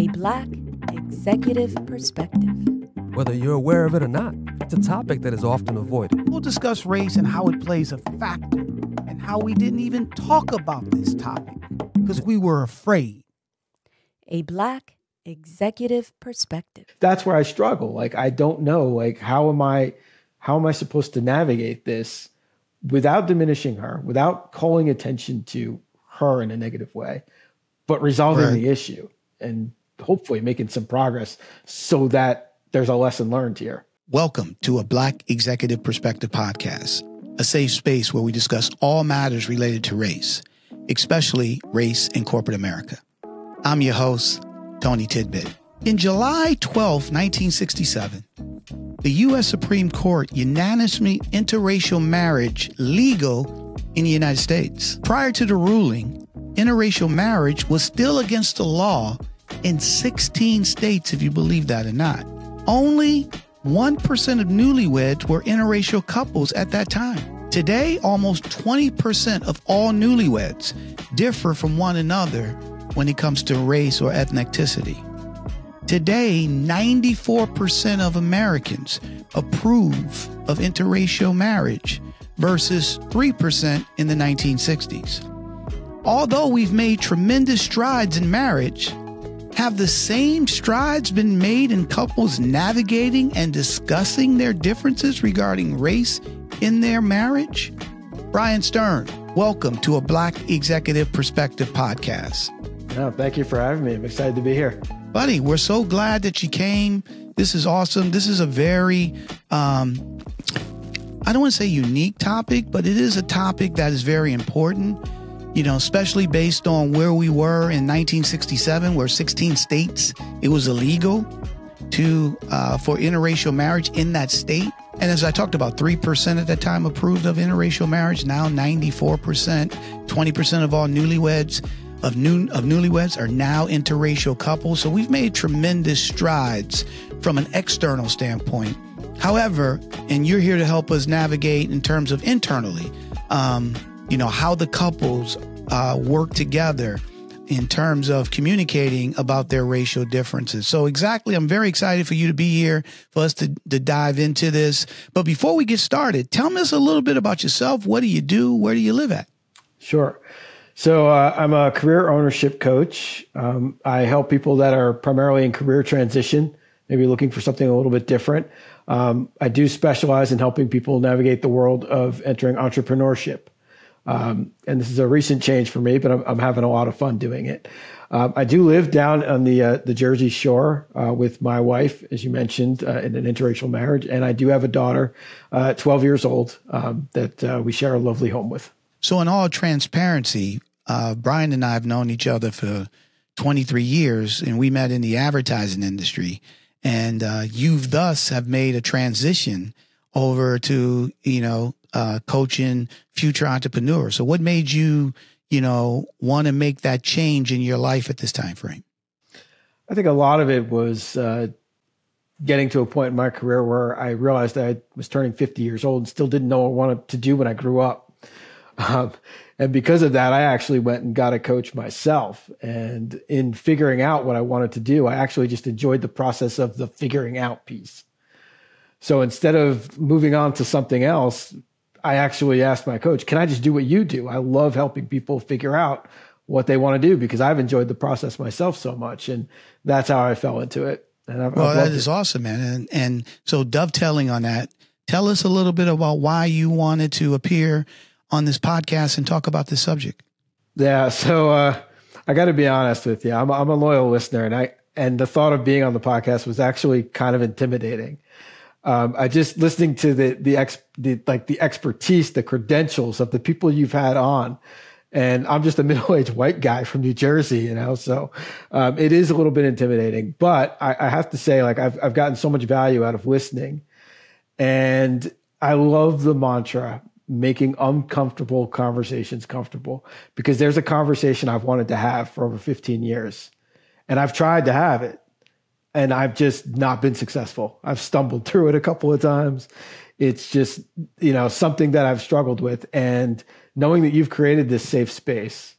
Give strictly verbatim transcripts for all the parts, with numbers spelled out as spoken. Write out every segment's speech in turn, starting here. a Black Executive Perspective. Whether you're aware of it or not, it's a topic that is often avoided. We'll discuss race and how it plays a factor, and how we didn't even talk about this topic because we were afraid. A Black Executive Perspective. That's where I struggle. Like, I don't know, like, how am I, how am I supposed to navigate this without diminishing her, without calling attention to her in a negative way, but resolving right. the issue and hopefully making some progress so that there's a lesson learned here. Welcome to a Black Executive Perspective podcast, a safe space where we discuss all matters related to race, especially race in corporate America. I'm your host, Tony Tidbit. In July twelfth, nineteen sixty-seven, the U S Supreme Court unanimously made interracial marriage legal in the United States. Prior to the ruling, interracial marriage was still against the law in sixteen states, if you believe that or not. Only one percent of newlyweds were interracial couples at that time. Today, almost twenty percent of all newlyweds differ from one another when it comes to race or ethnicity. Today, ninety-four percent of Americans approve of interracial marriage versus three percent in the nineteen sixties. Although we've made tremendous strides in marriage, have the same strides been made in couples navigating and discussing their differences regarding race in their marriage? Brian Stern, welcome to a Black Executive Perspective podcast. No, thank you for having me. I'm excited to be here. Buddy, we're so glad that you came. This is awesome. This is a very, um, I don't want to say unique topic, but it is a topic that is very important, you know, especially based on where we were in nineteen sixty-seven, where sixteen states, it was illegal to uh, for interracial marriage in that state. And as I talked about, three percent at that time approved of interracial marriage, now ninety-four percent, twenty percent of all newlyweds Of, new, of newlyweds are now interracial couples. So we've made tremendous strides from an external standpoint. However, and you're here to help us navigate in terms of internally, um, you know, how the couples uh, work together in terms of communicating about their racial differences. So exactly, I'm very excited for you to be here, for us to, to dive into this. But before we get started, tell us a little bit about yourself. What do you do? Where do you live at? Sure. So uh, I'm a career ownership coach. Um, I help people that are primarily in career transition, maybe looking for something a little bit different. Um, I do specialize in helping people navigate the world of entering entrepreneurship. Um, and this is a recent change for me, but I'm, I'm having a lot of fun doing it. Um, I do live down on the uh, the Jersey Shore uh, with my wife, as you mentioned, uh, in an interracial marriage. And I do have a daughter, uh, twelve years old, um, that uh, we share a lovely home with. So in all transparency, Uh, Brian and I have known each other for twenty-three years, and we met in the advertising industry. And uh, you've thus have made a transition over to, you know, uh, coaching future entrepreneurs. So what made you, you know, want to make that change in your life at this time frame? I think a lot of it was uh, getting to a point in my career where I realized that I was turning fifty years old and still didn't know what I wanted to do when I grew up. Um, and because of that, I actually went and got a coach myself. And in figuring out what I wanted to do, I actually just enjoyed the process of the figuring out piece. So instead of moving on to something else, I actually asked my coach, can I just do what you do? I love helping people figure out what they want to do because I've enjoyed the process myself so much. And that's how I fell into it. And I've, well, I've loved that is it. Awesome, man. And, and so dovetailing on that, tell us a little bit about why you wanted to appear on this podcast and talk about this subject. Yeah. So uh, I got to be honest with you. I'm, I'm a loyal listener, and I, and the thought of being on the podcast was actually kind of intimidating. Um, I just listening to the, the ex, the, like the expertise, the credentials of the people you've had on. And I'm just a middle-aged white guy from New Jersey, you know, so um, it is a little bit intimidating, but I, I have to say, like, I've, I've gotten so much value out of listening, and I love the mantra, making uncomfortable conversations comfortable, because there's a conversation I've wanted to have for over fifteen years, and I've tried to have it, and I've just not been successful. I've stumbled through it a couple of times. It's just, you know, something that I've struggled with, and knowing that you've created this safe space,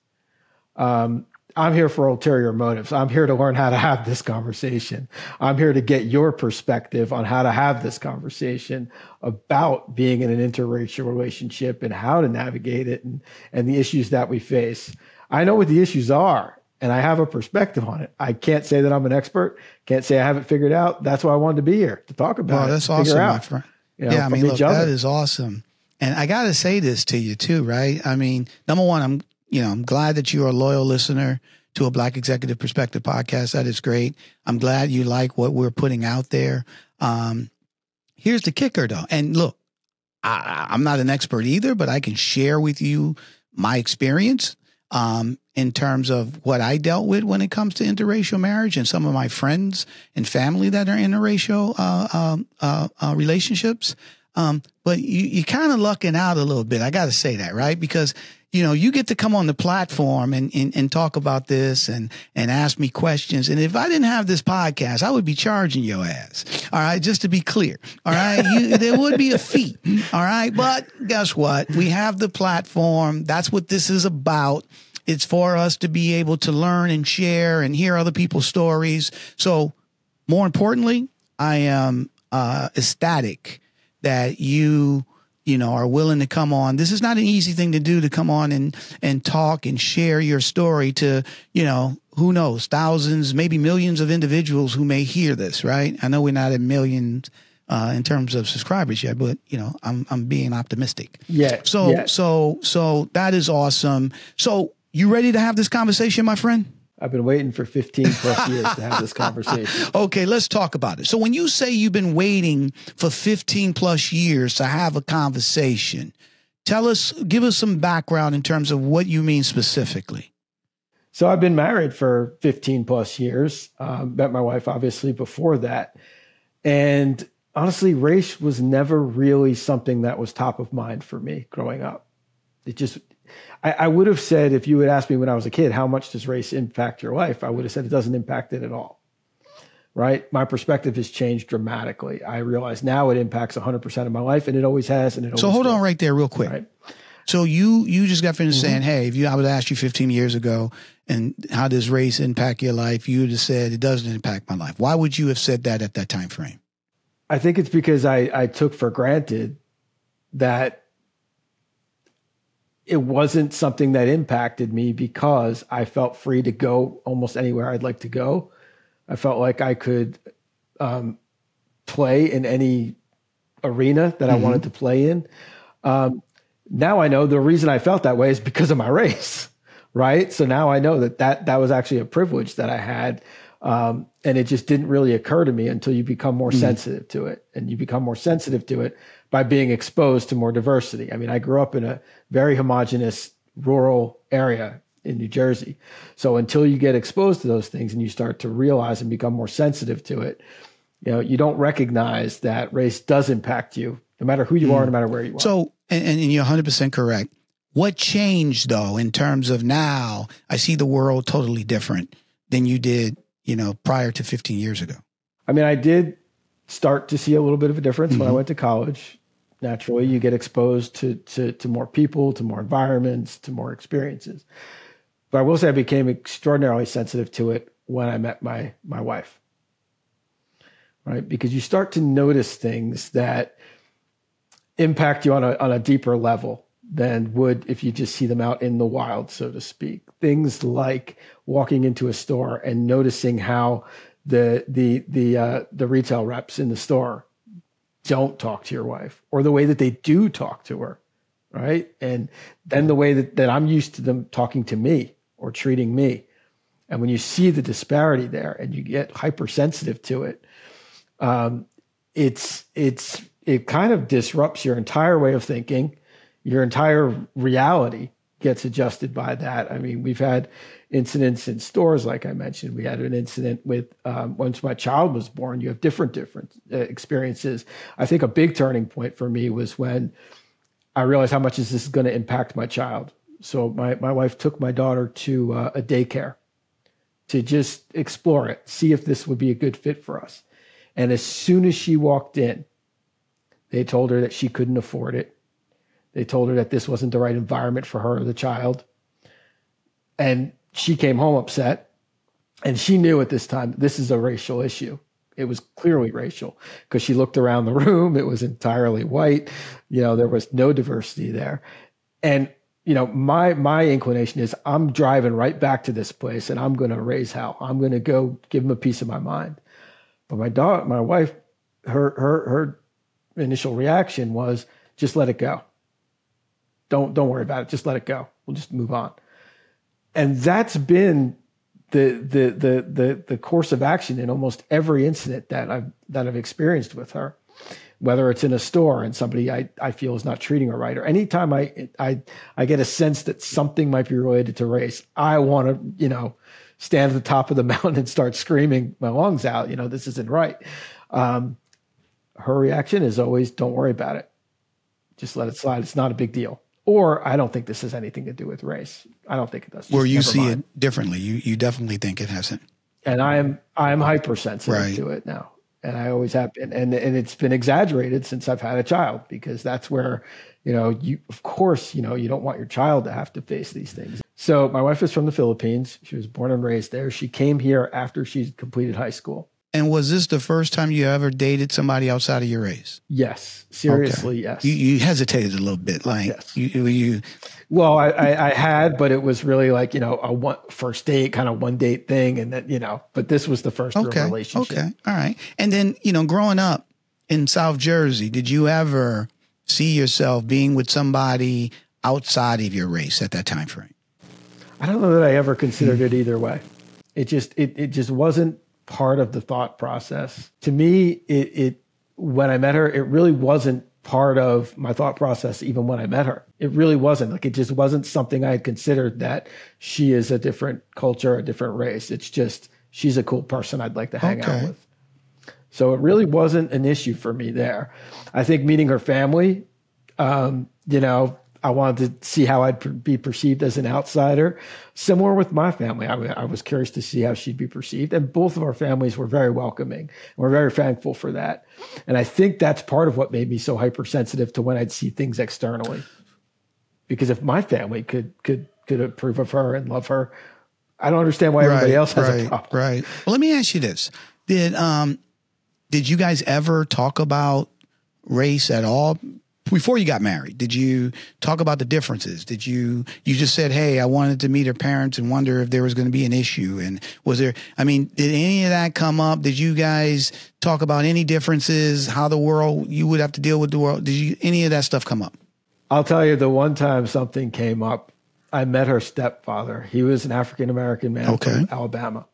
um, I'm here for ulterior motives. I'm here to learn how to have this conversation. I'm here to get your perspective on how to have this conversation about being in an interracial relationship and how to navigate it and, and the issues that we face. I know what the issues are, and I have a perspective on it. I can't say that I'm an expert. Can't say I have it figured out. That's why I wanted to be here, to talk about it. Wow, that's awesome, my friend. You know, yeah, I mean, look, that is awesome. And I got to say this to you too, right? I mean, number one, I'm, you know, I'm glad that you are a loyal listener to a Black Executive Perspective podcast. That is great. I'm glad you like what we're putting out there. Um, here's the kicker though. And look, I, I'm not an expert either, but I can share with you my experience um, in terms of what I dealt with when it comes to interracial marriage and some of my friends and family that are interracial uh, uh, uh, relationships. Um, but you, you're kind of lucking out a little bit. I got to say that, right? Because, you know, you get to come on the platform and, and, and talk about this and, and ask me questions. And if I didn't have this podcast, I would be charging your ass. All right. Just to be clear. All right. You, there would be a fee. All right. But guess what? We have the platform. That's what this is about. It's for us to be able to learn and share and hear other people's stories. So more importantly, I am, uh, ecstatic that you, you know, are willing to come on. This is not an easy thing to do, to come on and, and talk and share your story to, you know, who knows, thousands, maybe millions of individuals who may hear this, right? I know we're not at millions uh, in terms of subscribers yet, but, you know, I'm I'm being optimistic. Yeah. So, yeah. so, so that is awesome. So you ready to have this conversation, my friend? I've been waiting for fifteen plus years to have this conversation. Okay, let's talk about it. So when you say you've been waiting for fifteen plus years to have a conversation, tell us, give us some background in terms of what you mean specifically. So I've been married for fifteen plus years. Um, met my wife, obviously, before that. And honestly, race was never really something that was top of mind for me growing up. It just... I, I would have said, if you had asked me when I was a kid, how much does race impact your life? I would have said it doesn't impact it at all, right? My perspective has changed dramatically. I realize now it impacts one hundred percent of my life, and it always has. And it always so hold will. on right there real quick. Right? So you you just got finished mm-hmm. saying, hey, if you I would have asked you fifteen years ago, and how does race impact your life? You would have said it doesn't impact my life. Why would you have said that at that time frame? I think it's because I, I took for granted that it wasn't something that impacted me, because I felt free to go almost anywhere I'd like to go. I felt like I could um, play in any arena that mm-hmm. I wanted to play in. Um, now I know the reason I felt that way is because of my race, right? So now I know that that, that was actually a privilege that I had. Um, and it just didn't really occur to me until you become more mm-hmm. sensitive to it. And you become more sensitive to it by being exposed to more diversity. I mean, I grew up in a very homogeneous rural area in New Jersey. So until you get exposed to those things and you start to realize and become more sensitive to it, you know, you don't recognize that race does impact you, no matter who you mm-hmm. are, no matter where you are. So, and, and you're one hundred percent correct. What changed though, in terms of now, I see the world totally different than you did, you know, prior to fifteen years ago? I mean, I did start to see a little bit of a difference mm-hmm. when I went to college. Naturally, you get exposed to, to, to more people, to more environments, to more experiences. But I will say I became extraordinarily sensitive to it when I met my, my wife, right? Because you start to notice things that impact you on a, on a deeper level than would if you just see them out in the wild, so to speak. Things like walking into a store and noticing how the the the uh, the retail reps in the store don't talk to your wife, or the way that they do talk to her, right? And then the way that, that I'm used to them talking to me or treating me. And when you see the disparity there and you get hypersensitive to it, um, it's it's it kind of disrupts your entire way of thinking. Your entire reality gets adjusted by that. I mean, we've had incidents in stores, like I mentioned. We had an incident with um, once my child was born. You have different, different uh, experiences. I think a big turning point for me was when I realized how much is this going to impact my child. So my my wife took my daughter to uh, a daycare to just explore it, see if this would be a good fit for us. And as soon as she walked in, they told her that she couldn't afford it. They told her that this wasn't the right environment for her or the child. And she came home upset, and she knew at this time this is a racial issue. It was clearly racial because she looked around the room. It was entirely white. You know, there was no diversity there. And, you know, my my inclination is I'm driving right back to this place and I'm going to raise hell. I'm going to go give him a piece of my mind. But my daughter, my wife, her her her initial reaction was just let it go. Don't don't worry about it. Just let it go. We'll just move on. And that's been the the the the the course of action in almost every incident that I've that I've experienced with her, whether it's in a store and somebody I, I feel is not treating her right, or anytime I I I get a sense that something might be related to race, I want to, you know, stand at the top of the mountain and start screaming my lungs out. You know, this isn't right. Um, her reaction is always, don't worry about it. Just let it slide. It's not a big deal. Or I don't think this has anything to do with race. I don't think it does. Well, you see it differently. You you definitely think it hasn't. And I am I am hypersensitive right. to it now, and I always have been. And, and and it's been exaggerated since I've had a child, because that's where, you know, you of course you know you don't want your child to have to face these things. So my wife is from the Philippines. She was born and raised there. She came here after she completed high school. And was this the first time you ever dated somebody outside of your race? Yes. Seriously, okay. Yes. You, you hesitated a little bit. Like, yes. you, you. Well, I, I, I had, but it was really like, you know, a one, first date, kind of one date thing. And then, you know, but this was the first okay. relationship. Okay. All right. And then, you know, growing up in South Jersey, did you ever see yourself being with somebody outside of your race at that time frame? I don't know that I ever considered mm-hmm. it either way. It just, it, it just wasn't part of the thought process. To me, it, it when I met her, it really wasn't part of my thought process even when I met her. It really wasn't. Like, it just wasn't something I had considered, that she is a different culture, a different race. It's just, she's a cool person I'd like to hang okay. out with. So it really wasn't an issue for me there. I think meeting her family, um, you know, I wanted to see how I'd be perceived as an outsider. Similar with my family. I, I was curious to see how she'd be perceived. And both of our families were very welcoming. We're very thankful for that. And I think that's part of what made me so hypersensitive to when I'd see things externally. Because if my family could could could approve of her and love her, I don't understand why right, everybody else has right, a problem. Right. Well, let me ask you this. Did, um, did you guys ever talk about race at all? Before you got married, did you talk about the differences? Did you, you just said, hey, I wanted to meet her parents and wonder if there was going to be an issue. And was there, I mean, did any of that come up? Did you guys talk about any differences, how the world, you would have to deal with the world? Did you, any of that stuff come up? I'll tell you, the one time something came up, I met her stepfather. He was an African-American man okay. from Alabama.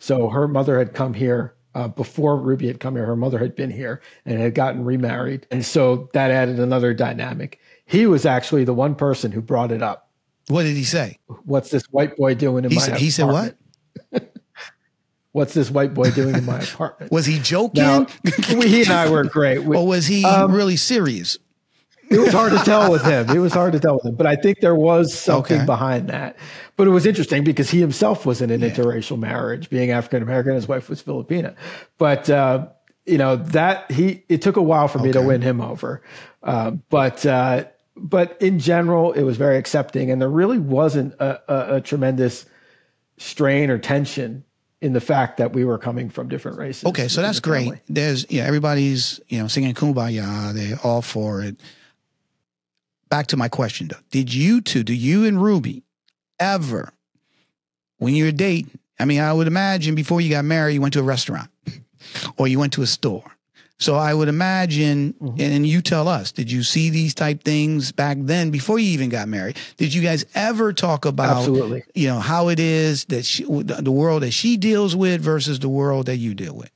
So her mother had come here. Uh, before Ruby had come here, her mother had been here and had gotten remarried. And so that added another dynamic. He was actually the one person who brought it up. What did he say? What's this white boy doing in he my said, apartment? He said what? What's this white boy doing in my apartment? Was he joking? Now, he and I were great. We, or was he um, really serious? It was hard to tell with him. It was hard to tell with him. But I think there was something okay. behind that. But it was interesting because he himself was in an yeah. interracial marriage, being African-American. His wife was Filipina. But, uh, you know, that he it took a while for me okay. to win him over. Uh, but uh, but in general, it was very accepting. And there really wasn't a, a, a tremendous strain or tension in the fact that we were coming from different races. Okay, so that's great. Family. There's, yeah, everybody's, you know, singing Kumbaya. They're all for it. Back to my question, though. Did you two, do you and Ruby ever, when you were dating, I mean, I would imagine before you got married, you went to a restaurant or you went to a store. So I would imagine, mm-hmm. and you tell us, did you see these type things back then before you even got married? Did you guys ever talk about, Absolutely. you know, how it is that she, the world that she deals with versus the world that you deal with?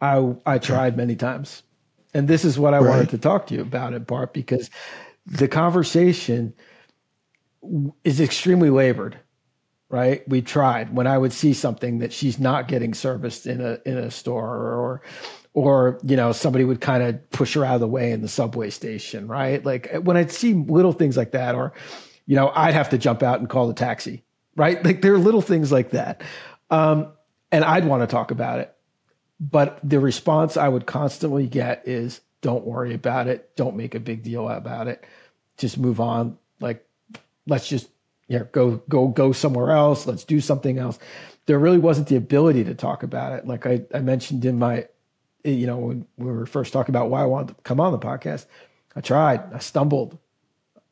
I I tried many times. And this is what I right. wanted to talk to you about in part, because the conversation is extremely labored, right? We tried. When I would see something that she's not getting serviced in a in a store, or or you know, somebody would kind of push her out of the way in the subway station, right? Like when I'd see little things like that, or you know, I'd have to jump out and call the taxi, right? Like there are little things like that, um, and I'd want to talk about it, but the response I would constantly get is, don't worry about it. Don't make a big deal about it. Just move on. Like, let's just you know, go go go somewhere else. Let's do something else. There really wasn't the ability to talk about it. Like I, I mentioned in my, you know, when we were first talking about why I wanted to come on the podcast, I tried, I stumbled,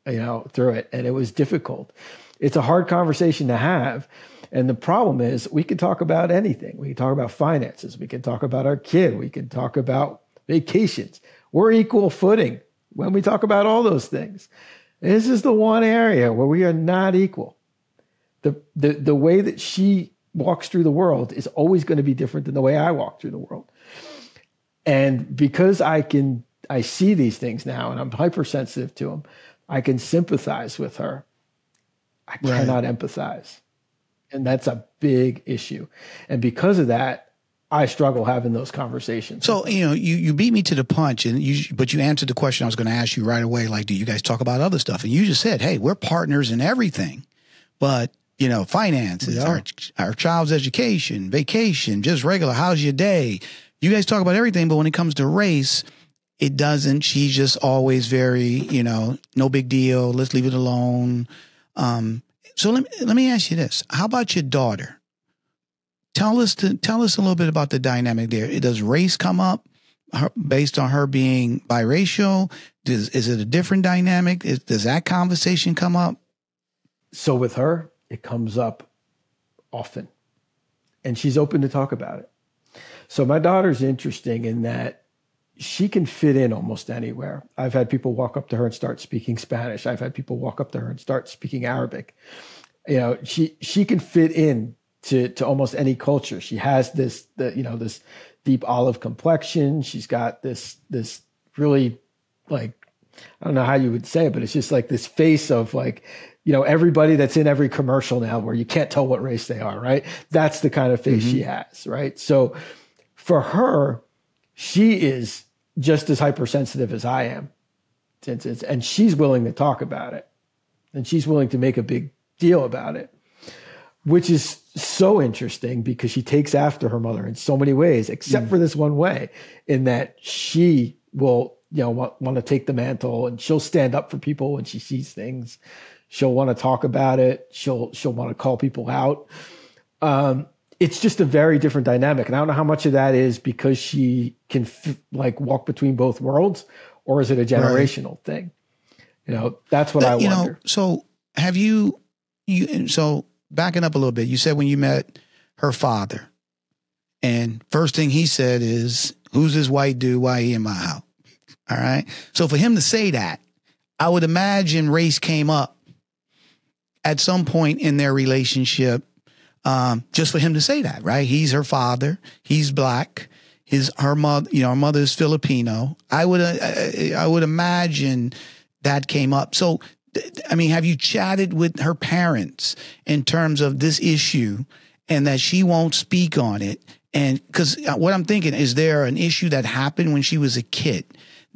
you know, through it, and it was difficult. It's a hard conversation to have. And the problem is we can talk about anything. We can talk about finances. We can talk about our kid. We can talk about vacations. We're equal footing when we talk about all those things. This is the one area where we are not equal. The, the, the way that she walks through the world is always going to be different than the way I walk through the world. And because I can, I see these things now and I'm hypersensitive to them, I can sympathize with her. I cannot right. empathize. And that's a big issue. And because of that, I struggle having those conversations. So, you know, you, you beat me to the punch, and you, but you answered the question I was going to ask you right away. Like, do you guys talk about other stuff? And you just said, hey, we're partners in everything, but, you know, finances, yeah. our, our child's education, vacation, just regular, how's your day? You guys talk about everything, but when it comes to race, it doesn't. She's just always very, you know, no big deal. Let's leave it alone. Um, so let me, let me ask you this. How about your daughter? Tell us to tell us a little bit about the dynamic there. Does race come up her, based on her being biracial? Does, is it a different dynamic? Is, does that conversation come up? So with her, it comes up often, and she's open to talk about it. So my daughter's interesting in that she can fit in almost anywhere. I've had people walk up to her and start speaking Spanish. I've had people walk up to her and start speaking Arabic. You know, she she can fit in to, to almost any culture. She has this, the, you know, this deep olive complexion. She's got this, this really, like, I don't know how you would say it, but it's just like this face of, like, you know, everybody that's in every commercial now where you can't tell what race they are, right? That's the kind of face mm-hmm. she has, right? So for her, she is just as hypersensitive as I am. And she's willing to talk about it. And she's willing to make a big deal about it, which is so interesting because she takes after her mother in so many ways, except mm. for this one way, in that she will, you know, want, want to take the mantle, and she'll stand up for people when she sees things. She'll want to talk about it. She'll, she'll want to call people out. Um, it's just a very different dynamic. And I don't know how much of that is because she can f- like walk between both worlds, or is it a generational right. thing? You know, that's what but, I you wonder. Know, so have you, you, so backing up a little bit, you said when you met her father, and first thing he said is, who's this white dude? Why he in my house? All right. So for him to say that, I would imagine race came up at some point in their relationship. Um, just for him to say that, right? He's her father. He's black. His, her mother, you know, her mother is Filipino. I would, uh, I, I would imagine that came up. So, I mean, have you chatted with her parents in terms of this issue and that she won't speak on it? And because what I'm thinking, is there an issue that happened when she was a kid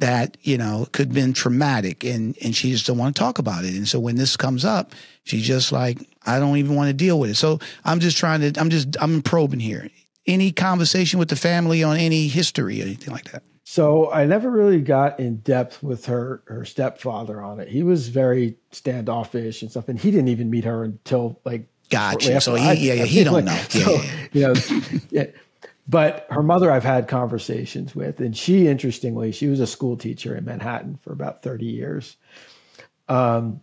that, you know, could have been traumatic, and, and she just don't want to talk about it. And so when this comes up, she's just like, I don't even want to deal with it. So I'm just trying to, I'm just, I'm probing here. Any conversation with the family on any history or anything like that? So I never really got in depth with her, her stepfather on it. He was very standoffish and stuff, and he didn't even meet her until like. Gotcha. So he, I, yeah, yeah, he don't like, know. So, yeah. You know, yeah. But her mother, I've had conversations with, and she, interestingly, she was a school teacher in Manhattan for about thirty years. Um,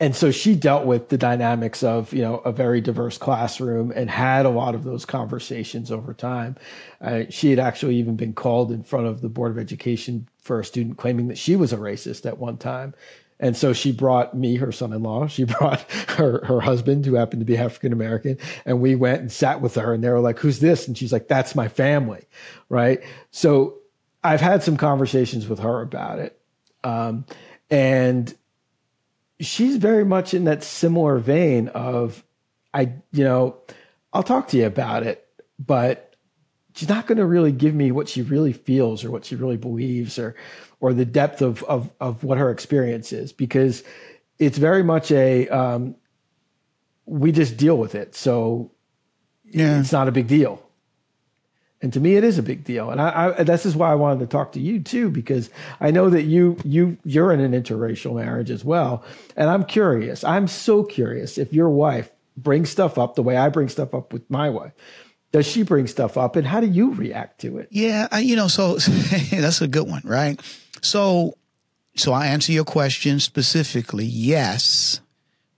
and so she dealt with the dynamics of, you know, a very diverse classroom, and had a lot of those conversations over time. Uh, she had actually even been called in front of the Board of Education for a student claiming that she was a racist at one time. And so she brought me, her son-in-law, she brought her, her husband, who happened to be African-American, and we went and sat with her, and they were like, who's this? And she's like, that's my family, right? So I've had some conversations with her about it. Um, and she's very much in that similar vein of, I, you know, I'll talk to you about it, but she's not going to really give me what she really feels or what she really believes, or or the depth of, of, of what her experience is, because it's very much a, um, we just deal with it. So yeah. It's not a big deal. And to me, it is a big deal. And I, I, this is why I wanted to talk to you, too, because I know that you, you, you're in an interracial marriage as well. And I'm curious. I'm so curious if your wife brings stuff up the way I bring stuff up with my wife. Does she bring stuff up? And how do you react to it? Yeah, I, you know, so that's a good one, right? So so I answer your question specifically. Yes.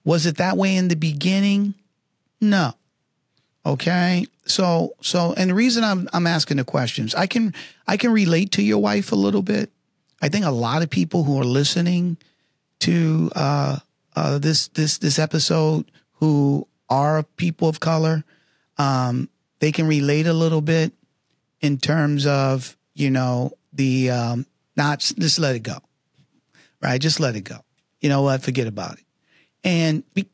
Was it that way in the beginning? No. Okay. So, so, and the reason I'm, I'm asking the questions, I can, I can relate to your wife a little bit. I think a lot of people who are listening to, uh, uh, this, this, this episode who are people of color, um, they can relate a little bit in terms of, you know, the, um, not just let it go, right? Just let it go. You know what? Forget about it. And, be,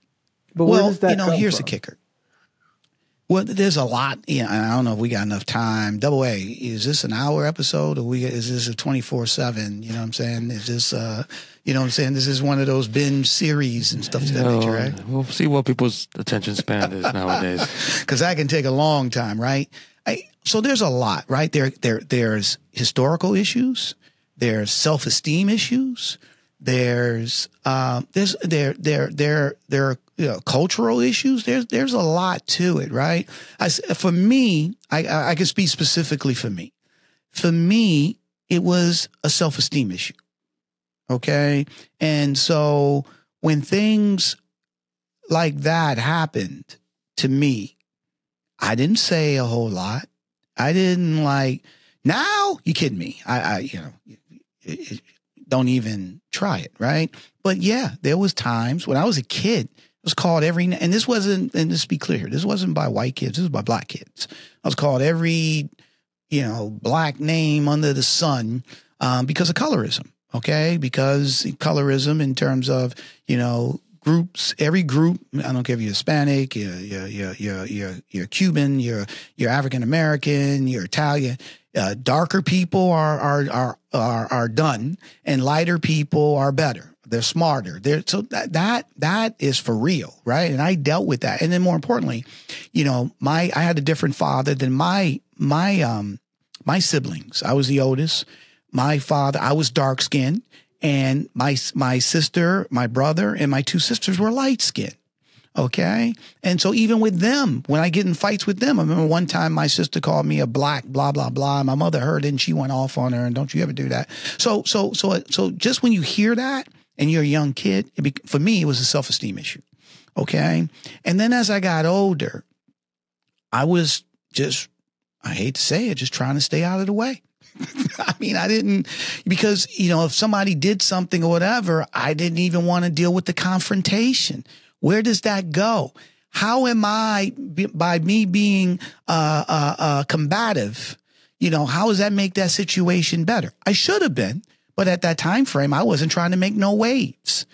but where well, does that you know, come here's from? The kicker. Well, there's a lot. You know, I don't know if we got enough time. Double A, is this an hour episode or we? Is this a twenty-four seven? You know what I'm saying? Is this, uh, you know what I'm saying? This is one of those binge series and stuff to that nature, right? We'll see what people's attention span is nowadays. Because that can take a long time, right? I, so there's a lot, right? There, there, there's historical issues. There's self-esteem issues. There's, um, there's, there, there, there, there are, you know, cultural issues. There's, there's a lot to it, right? I, for me, I, I, I can speak specifically for me. For me, it was a self-esteem issue. Okay. And so when things like that happened to me, I didn't say a whole lot. I didn't like, now you're kidding me. I, I, you know, it, it, don't even try it, right? But yeah, there was times when I was a kid, I was called every, and this wasn't, and let's be clear, this wasn't by white kids, this was by black kids. I was called every, you know, black name under the sun um, because of colorism, okay? Because colorism in terms of, you know, groups, every group, I don't care if you're Hispanic, you're, you're, you're, you're, you're, you're Cuban, you're, you're African-American, you're Italian, Uh, darker people are, are, are, are, are done and lighter people are better. They're smarter. They're, so that, that, that is for real. Right. And I dealt with that. And then more importantly, you know, my, I had a different father than my, my, um, my siblings. I was the oldest. My father, I was dark skinned and my, my sister, my brother and my two sisters were light skinned. Okay. And so even with them, when I get in fights with them, I remember one time my sister called me a black, blah, blah, blah. My mother heard it and she went off on her. And don't you ever do that. So, so, so, so just when you hear that and you're a young kid, it be, for me, it was a self-esteem issue. Okay. And then as I got older, I was just, I hate to say it, just trying to stay out of the way. I mean, I didn't, because, you know, if somebody did something or whatever, I didn't even want to deal with the confrontation. Where does that go? How am I, by me being uh, uh, uh, combative, you know, how does that make that situation better? I should have been, but at that time frame, I wasn't trying to make no waves.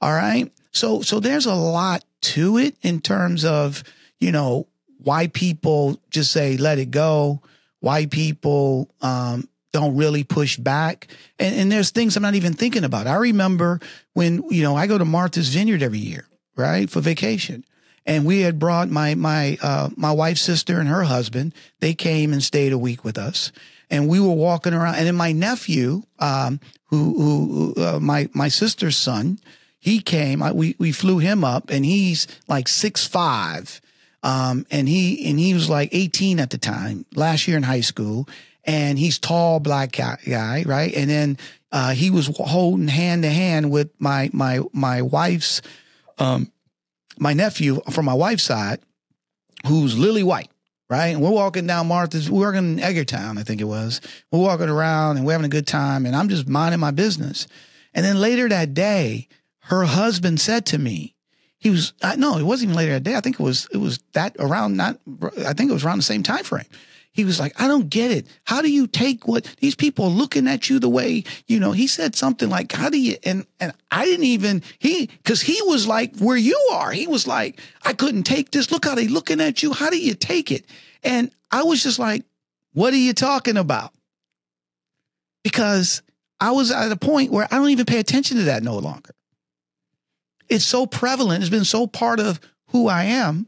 All right. So, so there's a lot to it in terms of, you know, why people just say, let it go. Why people um, don't really push back. And, and there's things I'm not even thinking about. I remember when, you know, I go to Martha's Vineyard every year. Right. For vacation. And we had brought my, my, uh, my wife's sister and her husband. They came and stayed a week with us and we were walking around. And then my nephew, um, who, who, uh, my, my sister's son, he came, I, we, we flew him up and he's like six, five. Um, and he, and he was like eighteen at the time, last year in high school. And he's tall, black guy. Right. And then, uh, he was holding hand to hand with my, my, my wife's, Um, my nephew from my wife's side, who's lily white, right? And we're walking down Martha's, we're in Egertown, I think it was. We're walking around and we're having a good time and I'm just minding my business. And then later that day, her husband said to me, he was, I, no, it wasn't even later that day. I think it was, it was that around not, I think it was around the same time frame. He was like, I don't get it. How do you take what these people are looking at you the way, you know, he said something like, how do you, and, and I didn't even, he, cause he was like where you are. He was like, I couldn't take this. Look how they looking at you. How do you take it? And I was just like, what are you talking about? Because I was at a point where I don't even pay attention to that no longer. It's so prevalent. It's been so part of who I am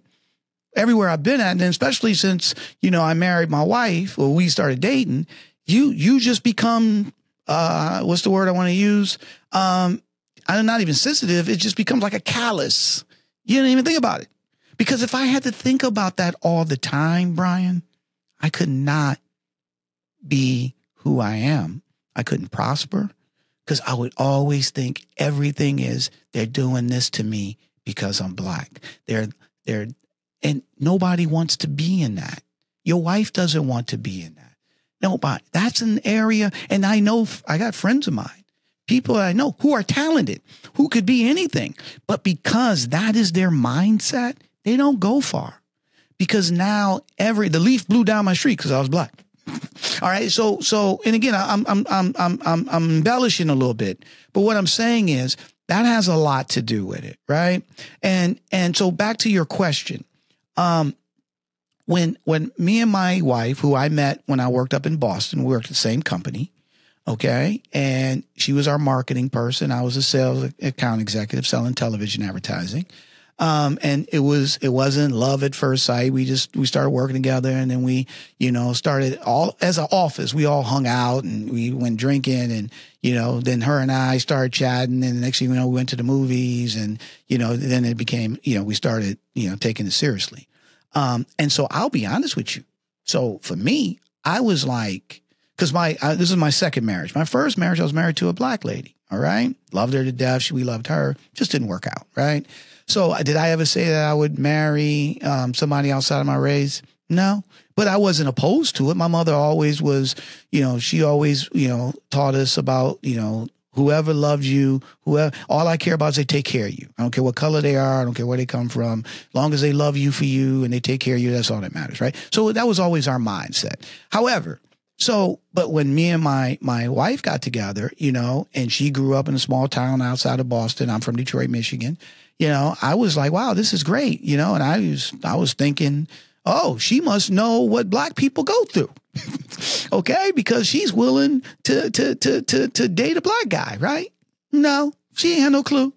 everywhere I've been at, and especially since, you know, I married my wife, or we started dating, you you just become, uh, what's the word I want to use? Um, I'm not even sensitive. It just becomes like a callus. You didn't even think about it. Because if I had to think about that all the time, Brian, I could not be who I am. I couldn't prosper because I would always think everything is, they're doing this to me because I'm black. They're, they're, and nobody wants to be in that. Your wife doesn't want to be in that. Nobody. That's an area. And I know I got friends of mine, people I know who are talented, who could be anything, but because that is their mindset, they don't go far. Because now every the leaf blew down my street because I was black. All right. So so and again, I'm I'm I'm I'm I'm I'm embellishing a little bit, but what I'm saying is that has a lot to do with it, right? And and so back to your question, um, when when me and my wife, who I met when I worked up in Boston, we worked at the same company, okay, and she was our marketing person, I was a sales account executive selling television advertising. Um, and it was, it wasn't love at first sight. We just, we started working together, and then we, you know, started all as an office. We all hung out and we went drinking, and, you know, then her and I started chatting, and the next thing you know, we went to the movies, and, you know, then it became, you know, we started, you know, taking it seriously. Um, and so I'll be honest with you. So for me, I was like, cause my, I, this is my second marriage. My first marriage, I was married to a black lady. All right. Loved her to death. She, we loved her. Just didn't work out. Right. So did I ever say that I would marry um, somebody outside of my race? No, but I wasn't opposed to it. My mother always was, you know, she always, you know, taught us about, you know, whoever loves you, whoever, all I care about is they take care of you. I don't care what color they are. I don't care where they come from. As long as they love you for you and they take care of you, that's all that matters. Right. So that was always our mindset. However, so, but when me and my, my wife got together, you know, and she grew up in a small town outside of Boston. I'm from Detroit, Michigan. You know, I was like, wow, this is great. You know, and I was, I was thinking, oh, she must know what black people go through. Okay. Because she's willing to, to, to, to, to date a black guy. Right. No, she ain't had no clue.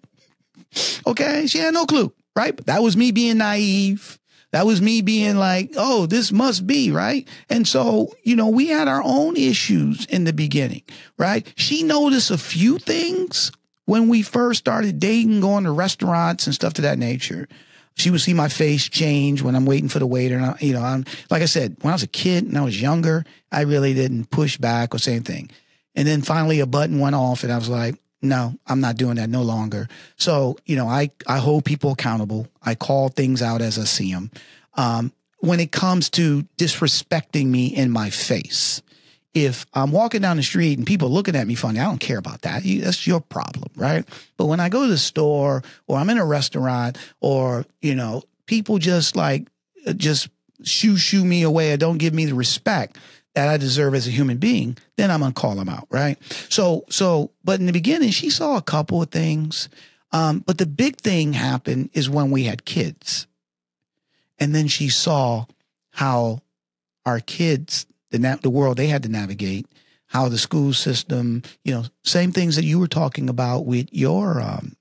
Okay. She had no clue. Right. But that was me being naive. That was me being like, oh, this must be, right? And so, you know, we had our own issues in the beginning, right? She noticed a few things when we first started dating, going to restaurants and stuff to that nature. She would see my face change when I'm waiting for the waiter. And I, you know, I'm, like I said, when I was a kid and I was younger, I really didn't push back or say anything. And then finally a button went off and I was like, no, I'm not doing that no longer. So, you know, I, I hold people accountable. I call things out as I see them. Um, when it comes to disrespecting me in my face, if I'm walking down the street and people looking at me funny, I don't care about that. You, that's your problem, right? But when I go to the store or I'm in a restaurant or, you know, people just like, just shoo, shoo me away or don't give me the respect that I deserve as a human being, then I'm going to call them out, right? So, so, but in the beginning, she saw a couple of things. Um, but the big thing happened is when we had kids. And then she saw how our kids, the, na- the world they had to navigate, how the school system, you know, same things that you were talking about with your, um,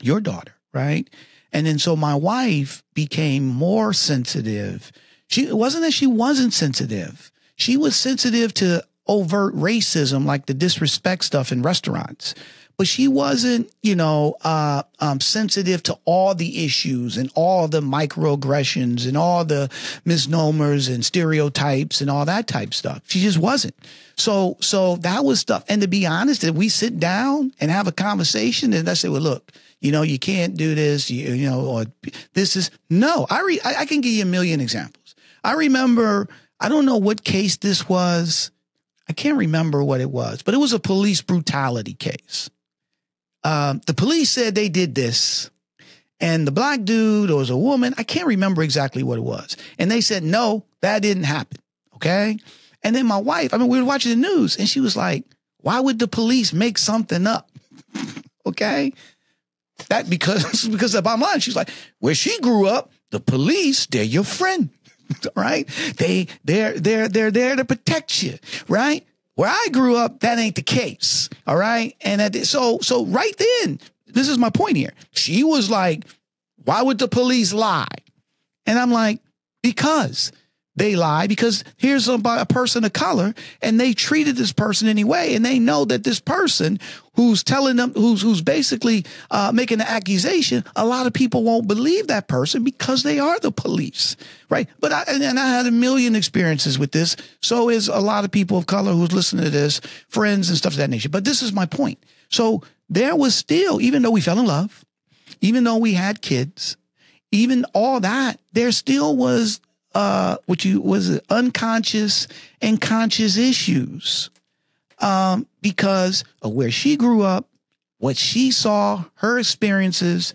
your daughter, right? And then so my wife became more sensitive. She, it wasn't that she wasn't sensitive. She was sensitive to overt racism, like the disrespect stuff in restaurants, but she wasn't, you know, uh, um, sensitive to all the issues and all the microaggressions and all the misnomers and stereotypes and all that type stuff. She just wasn't. So, so that was stuff. And to be honest, if we sit down and have a conversation and I say, well, look, you know, you can't do this, you, you know, or this is no, I re I, I can give you a million examples. I remember, I don't know what case this was. I can't remember what it was, but it was a police brutality case. Um, the police said they did this, and the black dude, or was a woman, I can't remember exactly what it was. And they said, no, that didn't happen. Okay. And then my wife, I mean, we were watching the news and she was like, why would the police make something up? Okay. That because, because the bottom line, she's like, where she grew up, the police, they're your friend. Right? They, they're, they're, they're there to protect you. Right? Where I grew up, that ain't the case. All right. And at the, so, so right then, this is my point here. She was like, why would the police lie? And I'm like, because they lie, because here's a, a person of color and they treated this person anyway. And they know that this person who's telling them, who's who's basically uh, making the accusation, a lot of people won't believe that person because they are the police, right? But I, and I had a million experiences with this. So is a lot of people of color who's listening to this, friends and stuff of that nature. But this is my point. So there was still, even though we fell in love, even though we had kids, even all that, there still was uh, what you was unconscious and conscious issues um, because of where she grew up, what she saw, her experiences,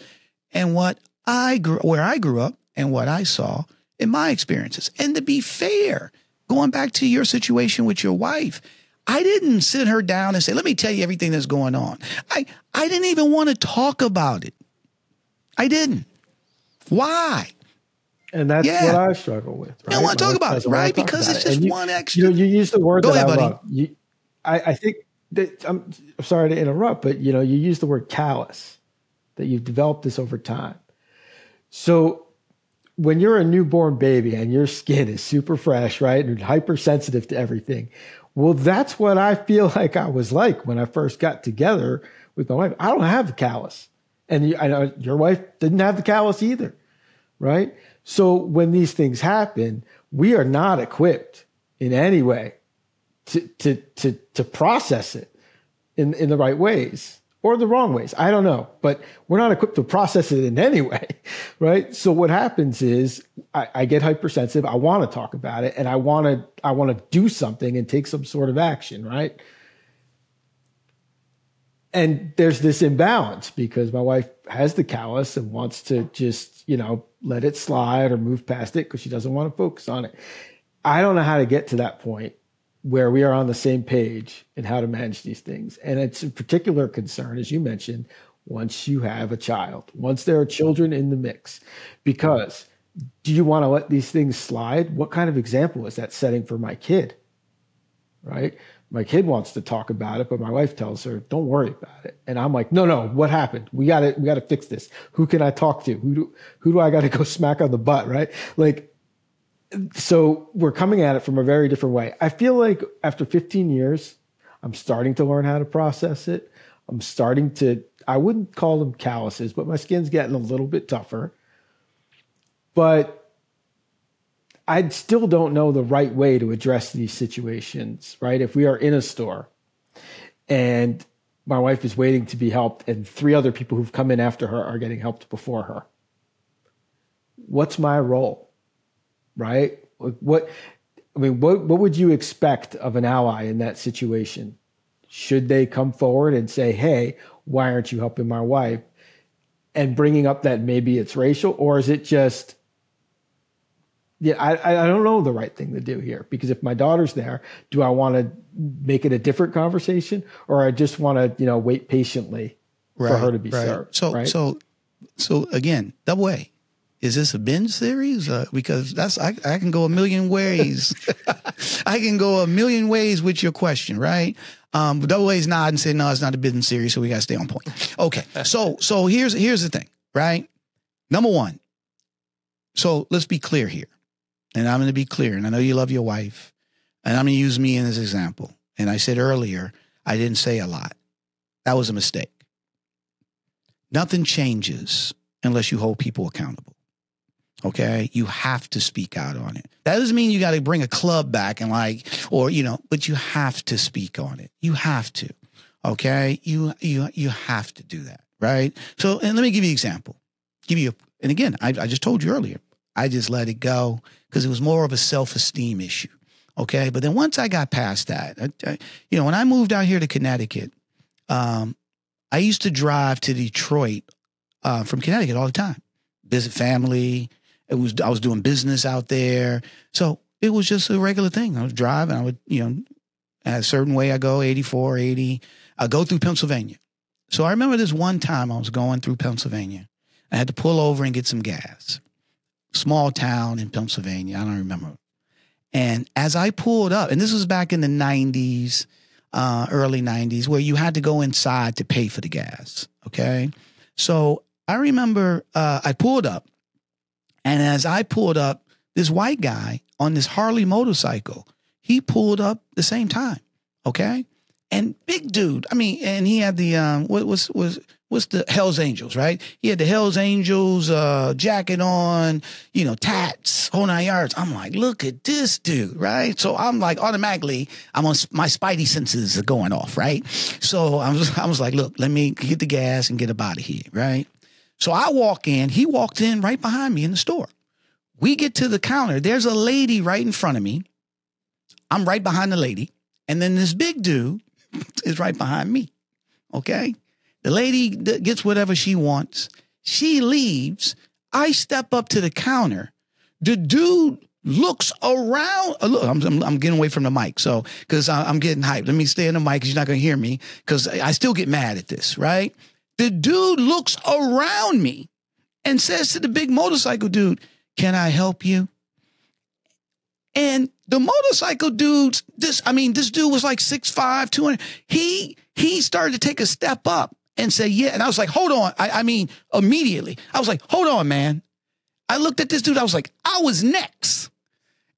and what I grew, where I grew up, and what I saw in my experiences. And to be fair, going back to your situation with your wife, I didn't sit her down and say, "Let me tell you everything that's going on." I I didn't even want to talk about it. I didn't. Why? And that's yeah. what I struggle with. Right? I don't want to talk about it, right? Because it's just you, one extra. You know, you use the word Go that ahead, I love. You, I, I think that I'm sorry to interrupt, but you know, you use the word callous, that you've developed this over time. So when you're a newborn baby and your skin is super fresh, right, and hypersensitive to everything, well, that's what I feel like I was like when I first got together with my wife. I don't have a callus. And you, I know your wife didn't have the callus either, right? So when these things happen, we are not equipped in any way to to to to process it in, in the right ways or the wrong ways. I don't know, but we're not equipped to process it in any way, right? So what happens is I, I get hypersensitive. I want to talk about it, and I want to I want to do something and take some sort of action, right? And there's this imbalance because my wife has the callus and wants to just, you know, let it slide or move past it because she doesn't want to focus on it. I don't know how to get to that point where we are on the same page in how to manage these things. And it's a particular concern, as you mentioned, once you have a child, once there are children in the mix, because do you want to let these things slide? What kind of example is that setting for my kid, right? My kid wants to talk about it, but my wife tells her, "Don't worry about it." And I'm like, "No, no, what happened? We got to, we got to fix this. Who can I talk to? Who do, who do I got to go smack on the butt?" Right? Like, so we're coming at it from a very different way. I feel like after fifteen years, I'm starting to learn how to process it. I'm starting to, I wouldn't call them calluses, but my skin's getting a little bit tougher. But I still don't know the right way to address these situations, right? If we are in a store and my wife is waiting to be helped and three other people who've come in after her are getting helped before her, what's my role, right? What, I mean, what, what would you expect of an ally in that situation? Should they come forward and say, "Hey, why aren't you helping my wife?" And bringing up that maybe it's racial, or is it just, yeah, I, I don't know the right thing to do here, because if my daughter's there, do I want to make it a different conversation, or I just want to, you know, wait patiently right, for her to be right. served? So, right? so, so again, double A, is this a binge series? Uh, because that's I, I can go a million ways. I can go a million ways with your question, right? Um, but double A's nod and say no, it's not a binge series, so we got to stay on point. Okay, so so here's here's the thing, right? Number one, so let's be clear here. And I'm going to be clear, and I know you love your wife, and I'm going to use me as an example. And I said earlier, I didn't say a lot. That was a mistake. Nothing changes unless you hold people accountable. Okay? You have to speak out on it. That doesn't mean you got to bring a club back and like, or, you know, but you have to speak on it. You have to. Okay? You, you, you have to do that. Right? So, and let me give you an example. Give you, a, and again, I, I just told you earlier, I just let it go because it was more of a self-esteem issue. Okay. But then once I got past that, I, I, you know, when I moved out here to Connecticut, um, I used to drive to Detroit uh, from Connecticut all the time, visit family. It was, I was doing business out there. So it was just a regular thing. I was driving. I would, you know, a certain way I go, eighty-four, eighty, I go through Pennsylvania. So I remember this one time I was going through Pennsylvania. I had to pull over and get some gas. Small town in Pennsylvania. I don't remember. And as I pulled up, and this was back in the nineties, uh, early nineties, where you had to go inside to pay for the gas. Okay. So I remember uh, I pulled up And as I pulled up, this white guy on this Harley motorcycle, he pulled up the same time. Okay. And big dude. I mean, and he had the, um, what was, was, what's the Hell's Angels, right? He had the Hell's Angels, uh, jacket on, you know, tats, whole nine yards. I'm like, look at this dude. Right. So I'm like, automatically I'm on my spidey senses are going off. Right. So I was, I was like, look, let me get the gas and get up out of here. Right. So I walk in, he walked in right behind me in the store. We get to the counter. There's a lady right in front of me. I'm right behind the lady. And then this big dude is right behind me. Okay. The lady gets whatever she wants. She leaves. I step up to the counter. The dude looks around. Oh, look, I'm, I'm, I'm getting away from the mic. So, cause I, I'm getting hyped. Let me stay in the mic. Cause you're not going to hear me. Cause I still get mad at this. Right. The dude looks around me and says to the big motorcycle dude, "Can I help you?" And the motorcycle dudes, this, I mean, this dude was like six five, two hundred. He, he started to take a step up and say, yeah. And I was like, hold on. I, I mean, immediately I was like, hold on, man. I looked at this dude. I was like, I was next.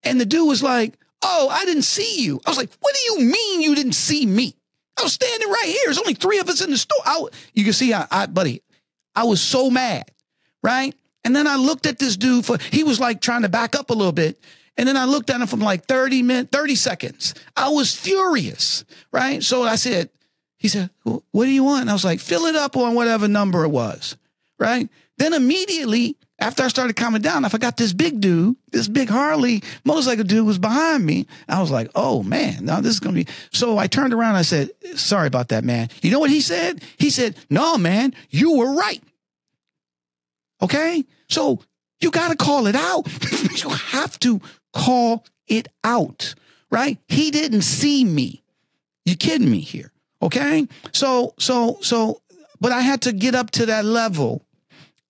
And the dude was like, oh, I didn't see you. I was like, what do you mean you didn't see me? I was standing right here. There's only three of us in the store. I, you can see I, I, buddy, I was so mad. Right. And then I looked at this dude for, he was like trying to back up a little bit. And then I looked at him from like thirty minutes, thirty seconds. I was furious, right? So I said, he said, well, what do you want? And I was like, fill it up on whatever number it was, right? Then immediately after I started calming down, I forgot this big dude, this big Harley motorcycle dude was behind me. I was like, oh man, now this is going to be. So I turned around. And I said, sorry about that, man. You know what he said? He said, no, man, you were right. Okay. So you got to call it out. You have to call it out, right? He didn't see me. You kidding me here, okay? So, so, so, but I had to get up to that level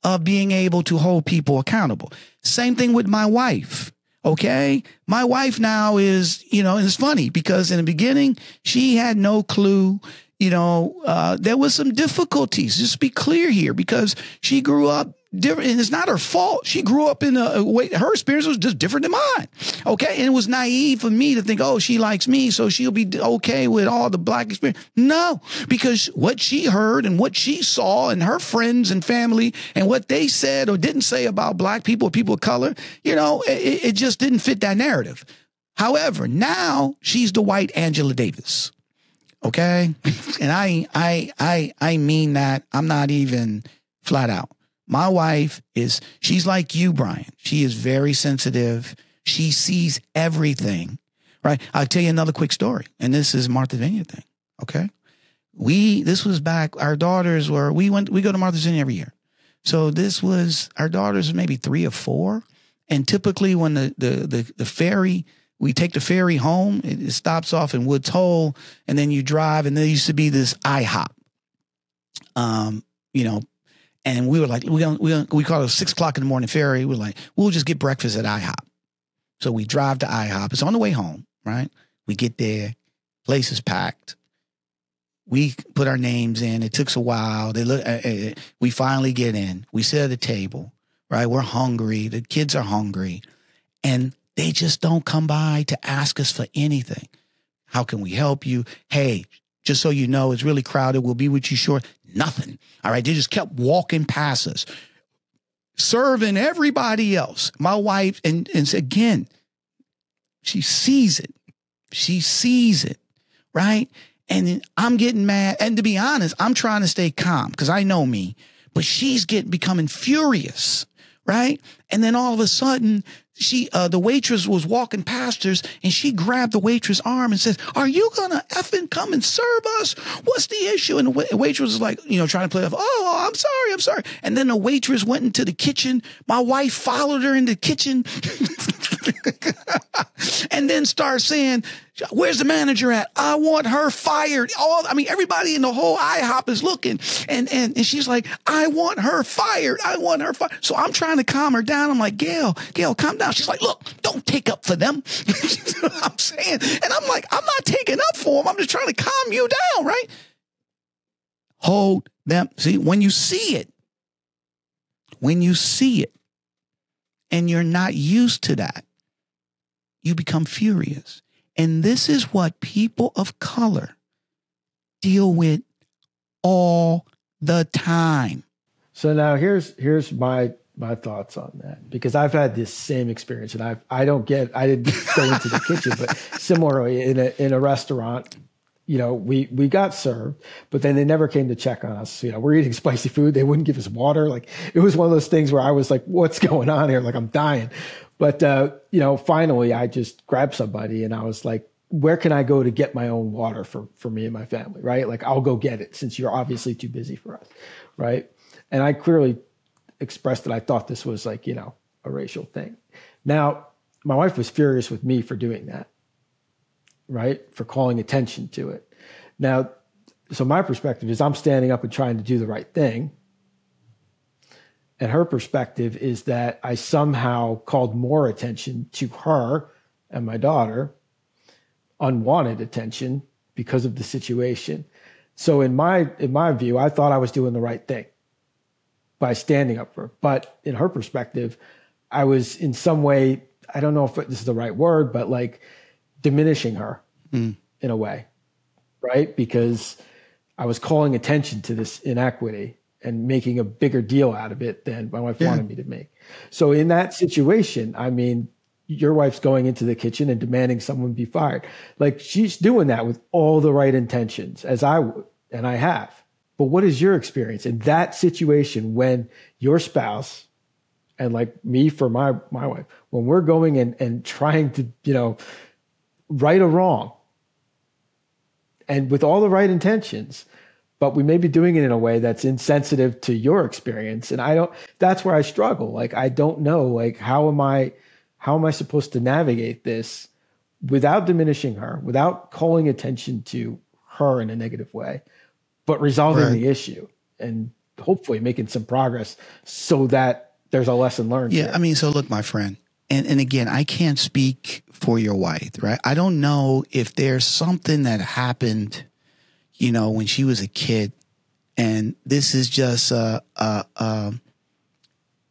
of being able to hold people accountable. Same thing with my wife, okay? My wife now is, you know, and it's funny because in the beginning, she had no clue. You know, uh, there was some difficulties. Just be clear here because she grew up different, and it's not her fault. She grew up in a way, her experience was just different than mine. Okay. And it was naive for me to think, oh, she likes me, so she'll be okay with all the black experience. No, because what she heard and what she saw and her friends and family and what they said or didn't say about black people, or people of color, you know, it, it just didn't fit that narrative. However, now she's the white Angela Davis. Okay. And I, I, I, I mean that. I'm not even flat out. My wife is, she's like you, Brian. She is very sensitive. She sees everything, right? I'll tell you another quick story. And this is Martha's Vineyard thing, okay? We, this was back, our daughters were, we went, we go to Martha's Vineyard every year. So this was, our daughters were maybe three or four. And typically when the, the, the, the ferry, we take the ferry home, it, it stops off in Woods Hole, and then you drive, and there used to be this IHOP, um, you know, and we were like, we we we called it six o'clock in the morning ferry. We were like, we'll just get breakfast at IHOP. So we drive to IHOP. It's on the way home, right? We get there. Place is packed. We put our names in. It took a while. They look. Uh, uh, we finally get in. We sit at a table, right? We're hungry. The kids are hungry, and they just don't come by to ask us for anything. How can we help you? Hey, just so you know, it's really crowded. We'll be with you short. Nothing. All right. They just kept walking past us, serving everybody else. My wife, and, and again, she sees it. She sees it. Right. And I'm getting mad. And to be honest, I'm trying to stay calm because I know me, but she's getting, becoming furious. Right. And then all of a sudden, she, uh, the waitress was walking past us, and she grabbed the waitress' arm and says, "Are you going to effing come and serve us? What's the issue?" And the waitress was like, you know, trying to play off, "Oh, I'm sorry. I'm sorry." And then the waitress went into the kitchen. My wife followed her in the kitchen and then started saying, "Where's the manager at? I want her fired." All, I mean, everybody in the whole IHOP is looking. And, and, and she's like, "I want her fired. I want her fired." So I'm trying to calm her down. I'm like, Gail, Gail, calm down. She's like, "Look, don't take up for them." I'm saying, and I'm like, I'm not taking up for them. I'm just trying to calm you down, right? Hold them. See, when you see it, when you see it, and you're not used to that, you become furious. And this is what people of color deal with all the time. So now here's here's my my thoughts on that, because I've had this same experience, and I I don't get I didn't go into the kitchen, but similarly in a in a restaurant, you know, we we got served, but then they never came to check on us. You know, we're eating spicy food, they wouldn't give us water. Like, it was one of those things where I was like, "What's going on here? Like, I'm dying." But uh, you know, finally, I just grabbed somebody and I was like, "Where can I go to get my own water for for me and my family?" Right? Like, I'll go get it since you're obviously too busy for us, right? And I clearly expressed that I thought this was, like, you know, a racial thing. Now, my wife was furious with me for doing that, right? For calling attention to it. Now, so my perspective is I'm standing up and trying to do the right thing. And her perspective is that I somehow called more attention to her and my daughter, unwanted attention because of the situation. So in my in my view, I thought I was doing the right thing by standing up for her. But in her perspective, I was in some way, I don't know if this is the right word, but like diminishing her mm. in a way, right? Because I was calling attention to this inequity and making a bigger deal out of it than my wife yeah. wanted me to make. So in that situation, I mean, your wife's going into the kitchen and demanding someone be fired. Like, she's doing that with all the right intentions, as I would, and I have. But what is your experience in that situation when your spouse, and like me for my, my wife, when we're going and, and trying to, you know, right or wrong, and with all the right intentions, but we may be doing it in a way that's insensitive to your experience. And I don't, that's where I struggle. Like, I don't know, like, how am I, how am I supposed to navigate this without diminishing her, without calling attention to her in a negative way, but resolving right. the issue and hopefully making some progress so that there's a lesson learned. Yeah. Here. I mean, so look, my friend, and, and again, I can't speak for your wife, right? I don't know if there's something that happened, you know, when she was a kid, and this is just a, a, a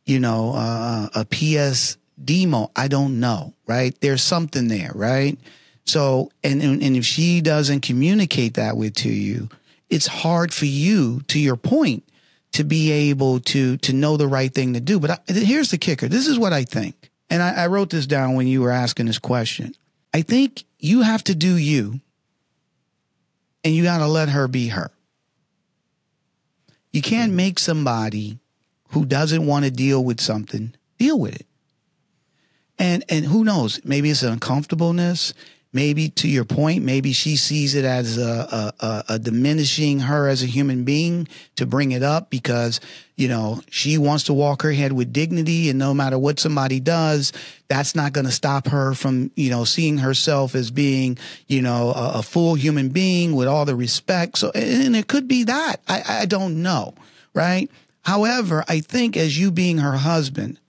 you know, a, a P S demo. I don't know, right? There's something there, right? So, and, and, and if she doesn't communicate that with to you, it's hard for you, to your point, to be able to to know the right thing to do. But I, here's the kicker. This is what I think. And I, I wrote this down when you were asking this question. I think you have to do you, and you got to let her be her. You can't make somebody who doesn't want to deal with something deal with it. And and who knows? Maybe it's an uncomfortableness. Maybe, to your point, maybe she sees it as a, a, a diminishing her as a human being to bring it up because, you know, she wants to walk her head with dignity, and no matter what somebody does, that's not going to stop her from, you know, seeing herself as being, you know, a, a full human being with all the respect. So, and it could be that. I, I don't know, right? However, I think as you being her husband,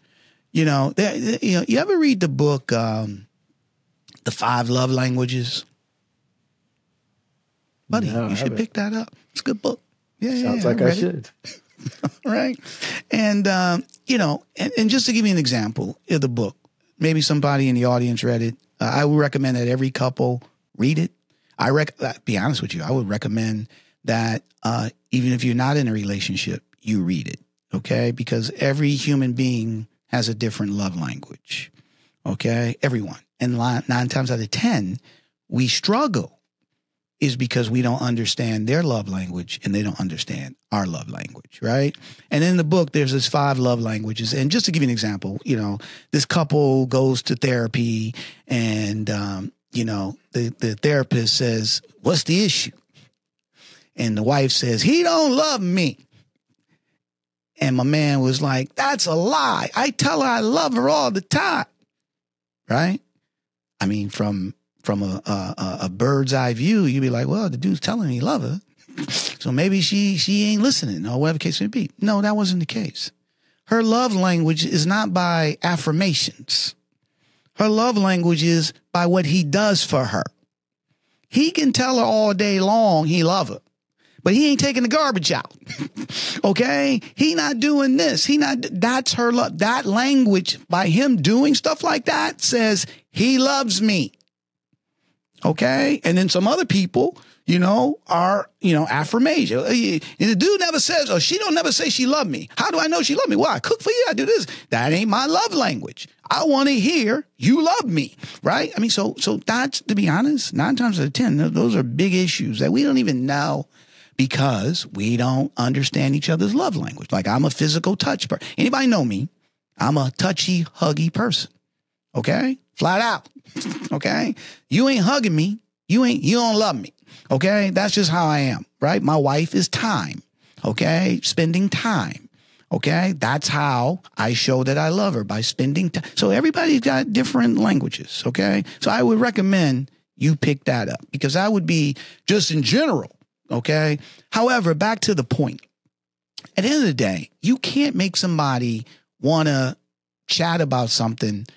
you know, there, you know, you ever read the book, um, The Five Love Languages? Buddy, no, you should pick that up. It's a good book. Yeah, Sounds yeah, like I should. Right? And, um, you know, and, and just to give you an example of the book, maybe somebody in the audience read it. Uh, I would recommend that every couple read it. I rec- I'll be honest with you, I would recommend that uh, even if you're not in a relationship, you read it, okay? Because every human being has a different love language, okay? Everyone. And nine times out of ten, we struggle is because we don't understand their love language and they don't understand our love language, right? And in the book, there's this five love languages. And just to give you an example, you know, this couple goes to therapy and, um, you know, the, the therapist says, "What's the issue?" And the wife says, "He don't love me." And my man was like, "That's a lie. I tell her I love her all the time," right? I mean, from from a, a, a bird's eye view, you'd be like, well, the dude's telling me he love her, so maybe she she ain't listening, or whatever the case may be. No, that wasn't the case. Her love language is not by affirmations. Her love language is by what he does for her. He can tell her all day long he love her, but he ain't taking the garbage out. Okay? He not doing this. He not, that's her love. That language, by him doing stuff like that, says he loves me. Okay? And then some other people, you know, are, you know, affirmation. And the dude never says, oh, she don't never say she love me. How do I know she love me? Well, I cook for you. I do this. That ain't my love language. I want to hear you love me, right? I mean, so so that's, to be honest, nine times out of ten, those are big issues that we don't even know because we don't understand each other's love language. Like, I'm a physical touch person. Anybody know me? I'm a touchy, huggy person, okay? Flat out, okay? You ain't hugging me. You ain't, you don't love me, okay? That's just how I am, right? My wife is time, okay? Spending time. Okay, that's how I show that I love her, by spending time. So everybody's got different languages. Okay, so I would recommend you pick that up, because that would be just in general. Okay, however, back to the point. At the end of the day, you can't make somebody want to chat about something,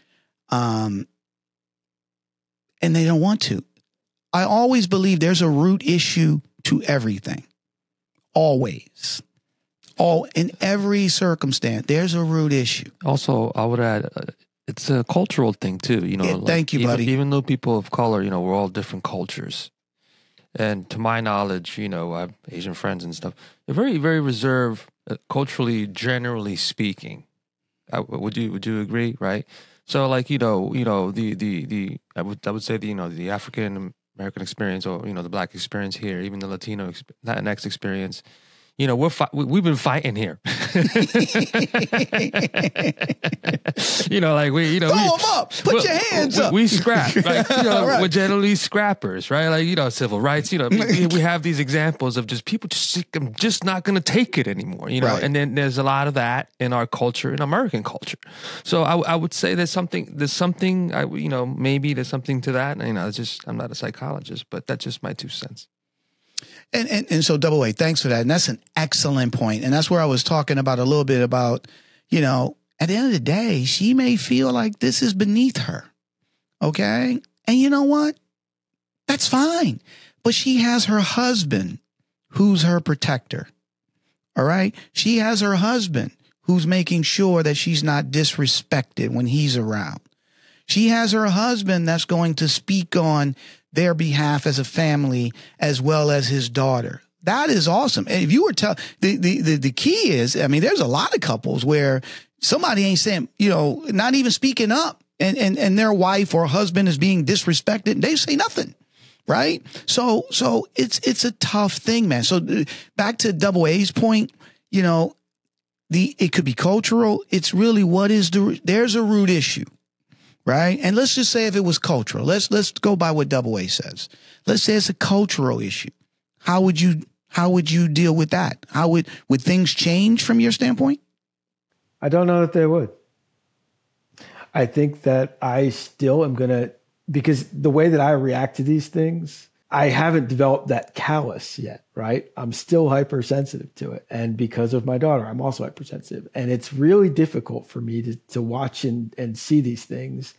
um, and they don't want to. I always believe there's a root issue to everything. Always. All in every circumstance, there's a root issue. Also, I would add, uh, it's a cultural thing too. You know, yeah, like, thank you, even, buddy. Even though people of color, you know, we're all different cultures, and to my knowledge, you know, I have Asian friends and stuff. They're very, very reserved, uh, culturally, generally speaking. I, would you Would you agree? Right. So, like, you know, you know, the the the I would I would say the you know the African American experience, or you know, the Black experience here, even the Latino exp- Latinx experience. You know, we're fi- we've been fighting here. you know, like we, you know, throw we, them up, put we, your hands we, up. We scrap, like, you know, right. We're generally scrappers, right? Like, you know, civil rights. You know, we, we have these examples of just people just, I'm just not going to take it anymore. You know, right. And then there's a lot of that in our culture, in American culture. So I, I would say there's something, there's something, I, you know, maybe there's something to that. You know, it's just, I'm not a psychologist, but that's just my two cents. And, and and so Double A, thanks for that. And that's an excellent point. And that's where I was talking about a little bit about, you know, at the end of the day, she may feel like this is beneath her. Okay. And you know what? That's fine. But she has her husband who's her protector. All right. She has her husband who's making sure that she's not disrespected when he's around. She has her husband that's going to speak on their behalf as a family, as well as his daughter. That is awesome. And if you were tell the, the, the, the key is, I mean, there's a lot of couples where somebody ain't saying, you know, not even speaking up, and, and, and their wife or husband is being disrespected, and they say nothing. Right. So, so it's, it's a tough thing, man. So back to Double A's point, you know, the, it could be cultural. It's really what is the, there's a root issue. Right. And let's just say if it was cultural, let's let's go by what Double A says. Let's say it's a cultural issue. How would you how would you deal with that? How would would things change from your standpoint? I don't know that they would. I think that I still am going to, because the way that I react to these things, I haven't developed that callus yet. Right. I'm still hypersensitive to it. And because of my daughter, I'm also hypersensitive. And it's really difficult for me to, to watch and, and see these things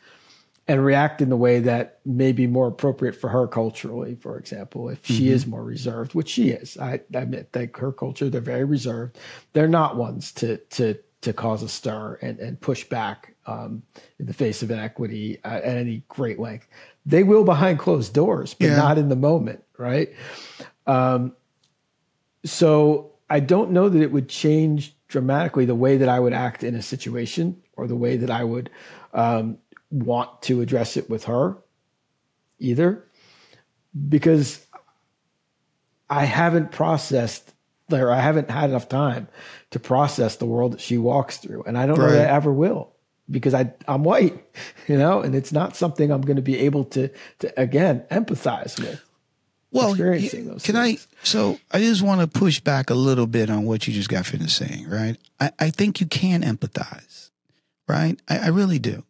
and react in the way that may be more appropriate for her culturally, for example, if she mm-hmm. is more reserved, which she is. I, I admit that her culture, they're very reserved. They're not ones to to to cause a stir and, and push back um, in the face of inequity uh, at any great length. They will behind closed doors, but yeah. not in the moment, right? Um, so I don't know that it would change dramatically the way that I would act in a situation or the way that I would um, want to address it with her either, because I haven't processed or I haven't had enough time to process the world that she walks through. And I don't right. know that I ever will. Because I, I'm white, you know, and it's not something I'm going to be able to, to again, empathize with. Well, experiencing those can things. I, so I just want to push back a little bit on what you just got finished saying, right? I, I think you can empathize, right? I, I really do.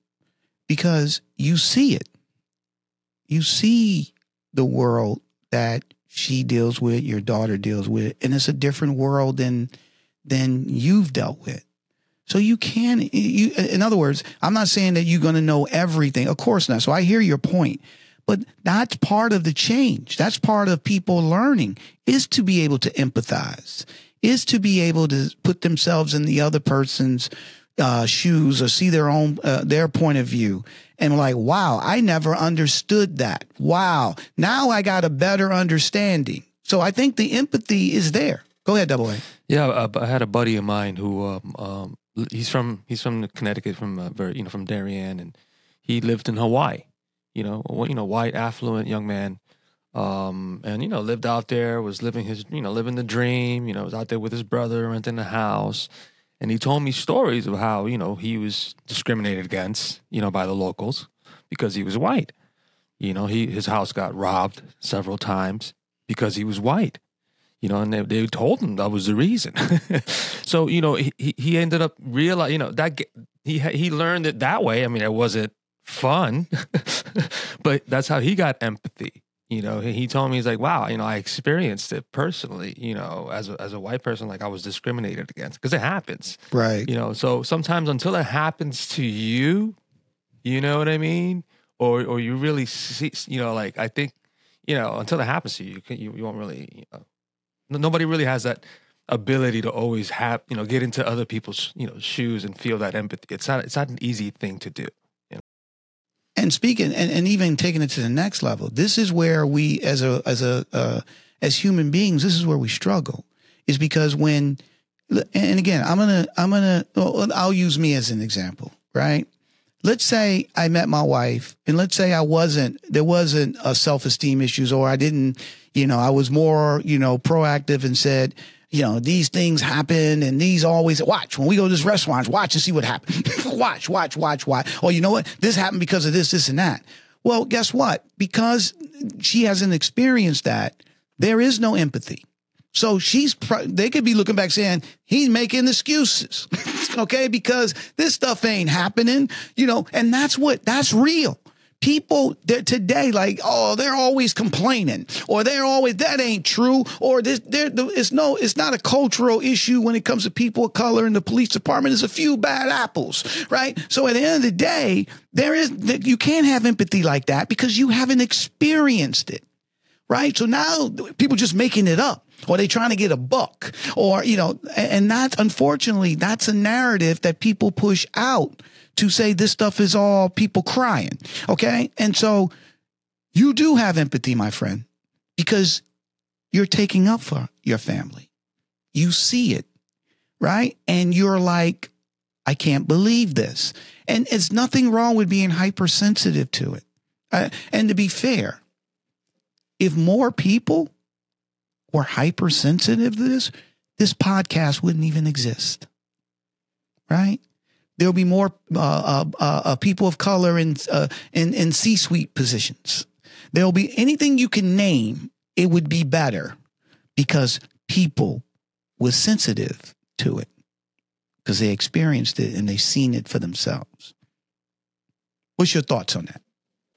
Because you see it. You see the world that she deals with, your daughter deals with, and it's a different world than than you've dealt with. So you can, you, in other words, I'm not saying that you're going to know everything. Of course not. So I hear your point. But that's part of the change. That's part of people learning, is to be able to empathize, is to be able to put themselves in the other person's uh, shoes, or see their own, uh, their point of view. And like, wow, I never understood that. Wow. Now I got a better understanding. So I think the empathy is there. Go ahead, Double A. Yeah. Uh, I had a buddy of mine who, um, um, he's from, he's from Connecticut, from, uh, very, you know, from Darien, and he lived in Hawaii. You know, you know, white, affluent young man, um, and you know, lived out there, was living his, you know, living the dream. You know, was out there with his brother, renting a house, and he told me stories of how, you know, he was discriminated against, you know, by the locals because he was white. You know, he his house got robbed several times because he was white. You know, and they they told him that was the reason. So you know, he he ended up realizing, you know, that he he learned it that way. I mean, it wasn't fun, but that's how he got empathy. You know, he told me, he's like, wow, you know, I experienced it personally, you know, as a, as a white person, like I was discriminated against, because it happens. Right. You know, so sometimes until it happens to you, you know what I mean? Or, or you really see, you know, like, I think, you know, until it happens to you, you, you won't really, you know, nobody really has that ability to always have, you know, get into other people's, you know, shoes and feel that empathy. It's not, it's not an easy thing to do. And speaking, and, and even taking it to the next level, this is where we, as a, as a, uh, as human beings, this is where we struggle, is because when, and again, I'm going to, I'm going to, well, I'll use me as an example, right? Let's say I met my wife, and let's say I wasn't, there wasn't a self-esteem issues, or I didn't, you know, I was more, you know, proactive and said, you know, these things happen, and these always, watch, when we go to this restaurant, watch and see what happened. watch, watch, watch, watch. Or you know what? This happened because of this, this, and that. Well, guess what? Because she hasn't experienced that, there is no empathy. So she's, pro- they could be looking back saying, he's making excuses, okay? Because this stuff ain't happening, you know, and that's what, that's real. People today, like, oh, they're always complaining, or they're always, that ain't true, or this, there, it's no, it's not a cultural issue when it comes to people of color in the police department. There's a few bad apples, right? So at the end of the day, there is, you can't have empathy like that because you haven't experienced it, right? So now people just making it up, or they trying to get a buck, or, you know, and that's, unfortunately, that's a narrative that people push out, to say this stuff is all people crying, okay? And so you do have empathy, my friend, because you're taking up for your family. You see it, right? And you're like, I can't believe this. And it's nothing wrong with being hypersensitive to it. Uh, and to be fair, if more people were hypersensitive to this, this podcast wouldn't even exist, right? There'll be more uh, uh, uh, people of color in, uh, in in C-suite positions. There'll be anything you can name, it would be better because people were sensitive to it because they experienced it and they've seen it for themselves. What's your thoughts on that?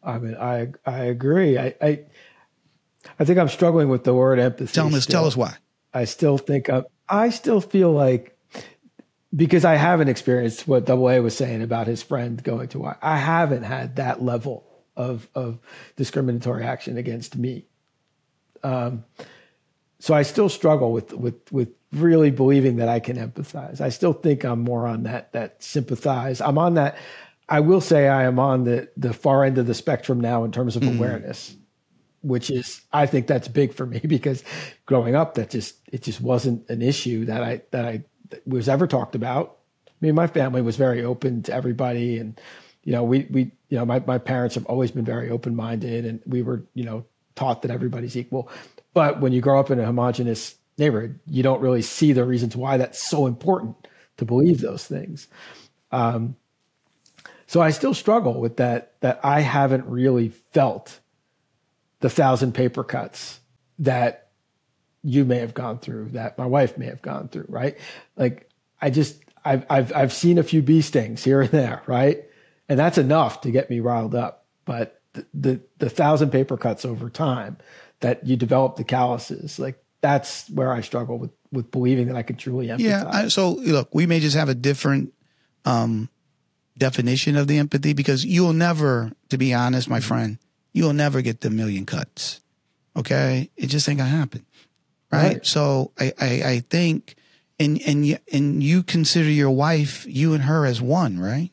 I mean, I I agree. I I, I think I'm struggling with the word empathy. Tell us, tell us why. I still think I, I still feel like, because I haven't experienced what Double A was saying about his friend going to Hawaii. I haven't had that level of of discriminatory action against me. Um, so I still struggle with with with really believing that I can empathize. I still think I'm more on that that sympathize. I'm on that. I will say I am on the the far end of the spectrum now in terms of mm-hmm. awareness, which is, I think that's big for me because growing up, that just it just wasn't an issue that I that I. was ever talked about. I mean, my family was very open to everybody. And, you know, we, we, you know, my, my parents have always been very open-minded, and we were, you know, taught that everybody's equal. But when you grow up in a homogenous neighborhood, you don't really see the reasons why that's so important to believe those things. Um, so I still struggle with that, that I haven't really felt the thousand paper cuts that you may have gone through, that my wife may have gone through, right? Like I just, I've, I've, I've seen a few bee stings here and there, right? And that's enough to get me riled up. But the, the, the thousand paper cuts over time that you develop the calluses, like that's where I struggle with, with believing that I can truly empathize. Yeah. I, so look, we may just have a different, um, definition of the empathy, because you'll never, to be honest, my friend, you'll never get the million cuts. Okay. It just ain't gonna happen. Right. right. So I, I, I think, and, and, and you consider your wife, you and her as one, right?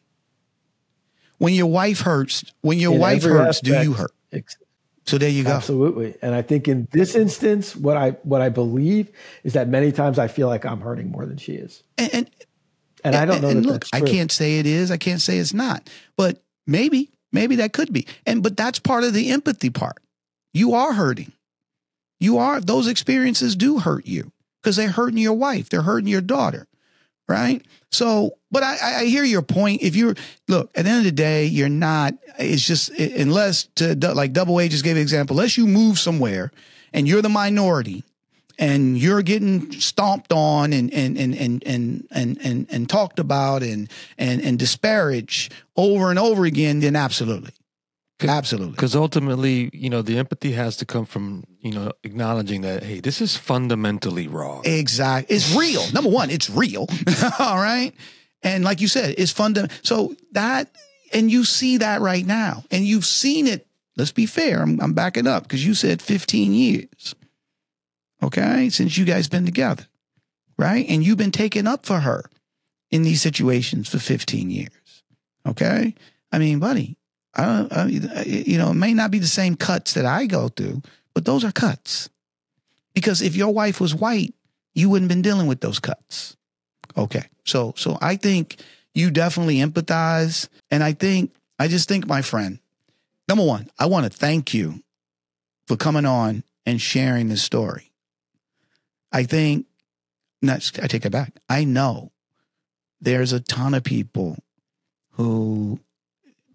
When your wife hurts, when your in wife hurts, aspect, do you hurt? Ex- So there you go. Absolutely. And I think in this instance, what I what I believe is that many times I feel like I'm hurting more than she is. And and, and I don't know. And that look, that's true. I can't say it is. I can't say it's not. But maybe, maybe that could be. And but that's part of the empathy part. You are hurting. You are. Those experiences do hurt you because they're hurting your wife. They're hurting your daughter. Right. So, but I, I hear your point. If you're, look, at the end of the day, you're not, it's just, unless to like Double A just gave an example, unless you move somewhere and you're the minority and you're getting stomped on and, and, and, and, and, and, and, and talked about and, and, and disparaged over and over again, then absolutely. Absolutely. Because ultimately, you know, the empathy has to come from, you know, acknowledging that, hey, this is fundamentally wrong. Exactly. It's real. Number one, it's real. All right. And like you said, it's fundamental. So that, and you see that right now and you've seen it. Let's be fair. I'm, I'm backing up because you said fifteen years. Okay. Since you guys been together. Right. And you've been taken up for her in these situations for fifteen years. Okay. I mean, buddy. I don't, I, you know, it may not be the same cuts that I go through, but those are cuts. Because if your wife was white, you wouldn't have been dealing with those cuts. Okay. So, so I think you definitely empathize. And I think, I just think, my friend, number one, I want to thank you for coming on and sharing this story. I think, not, I take that back. I know there's a ton of people who,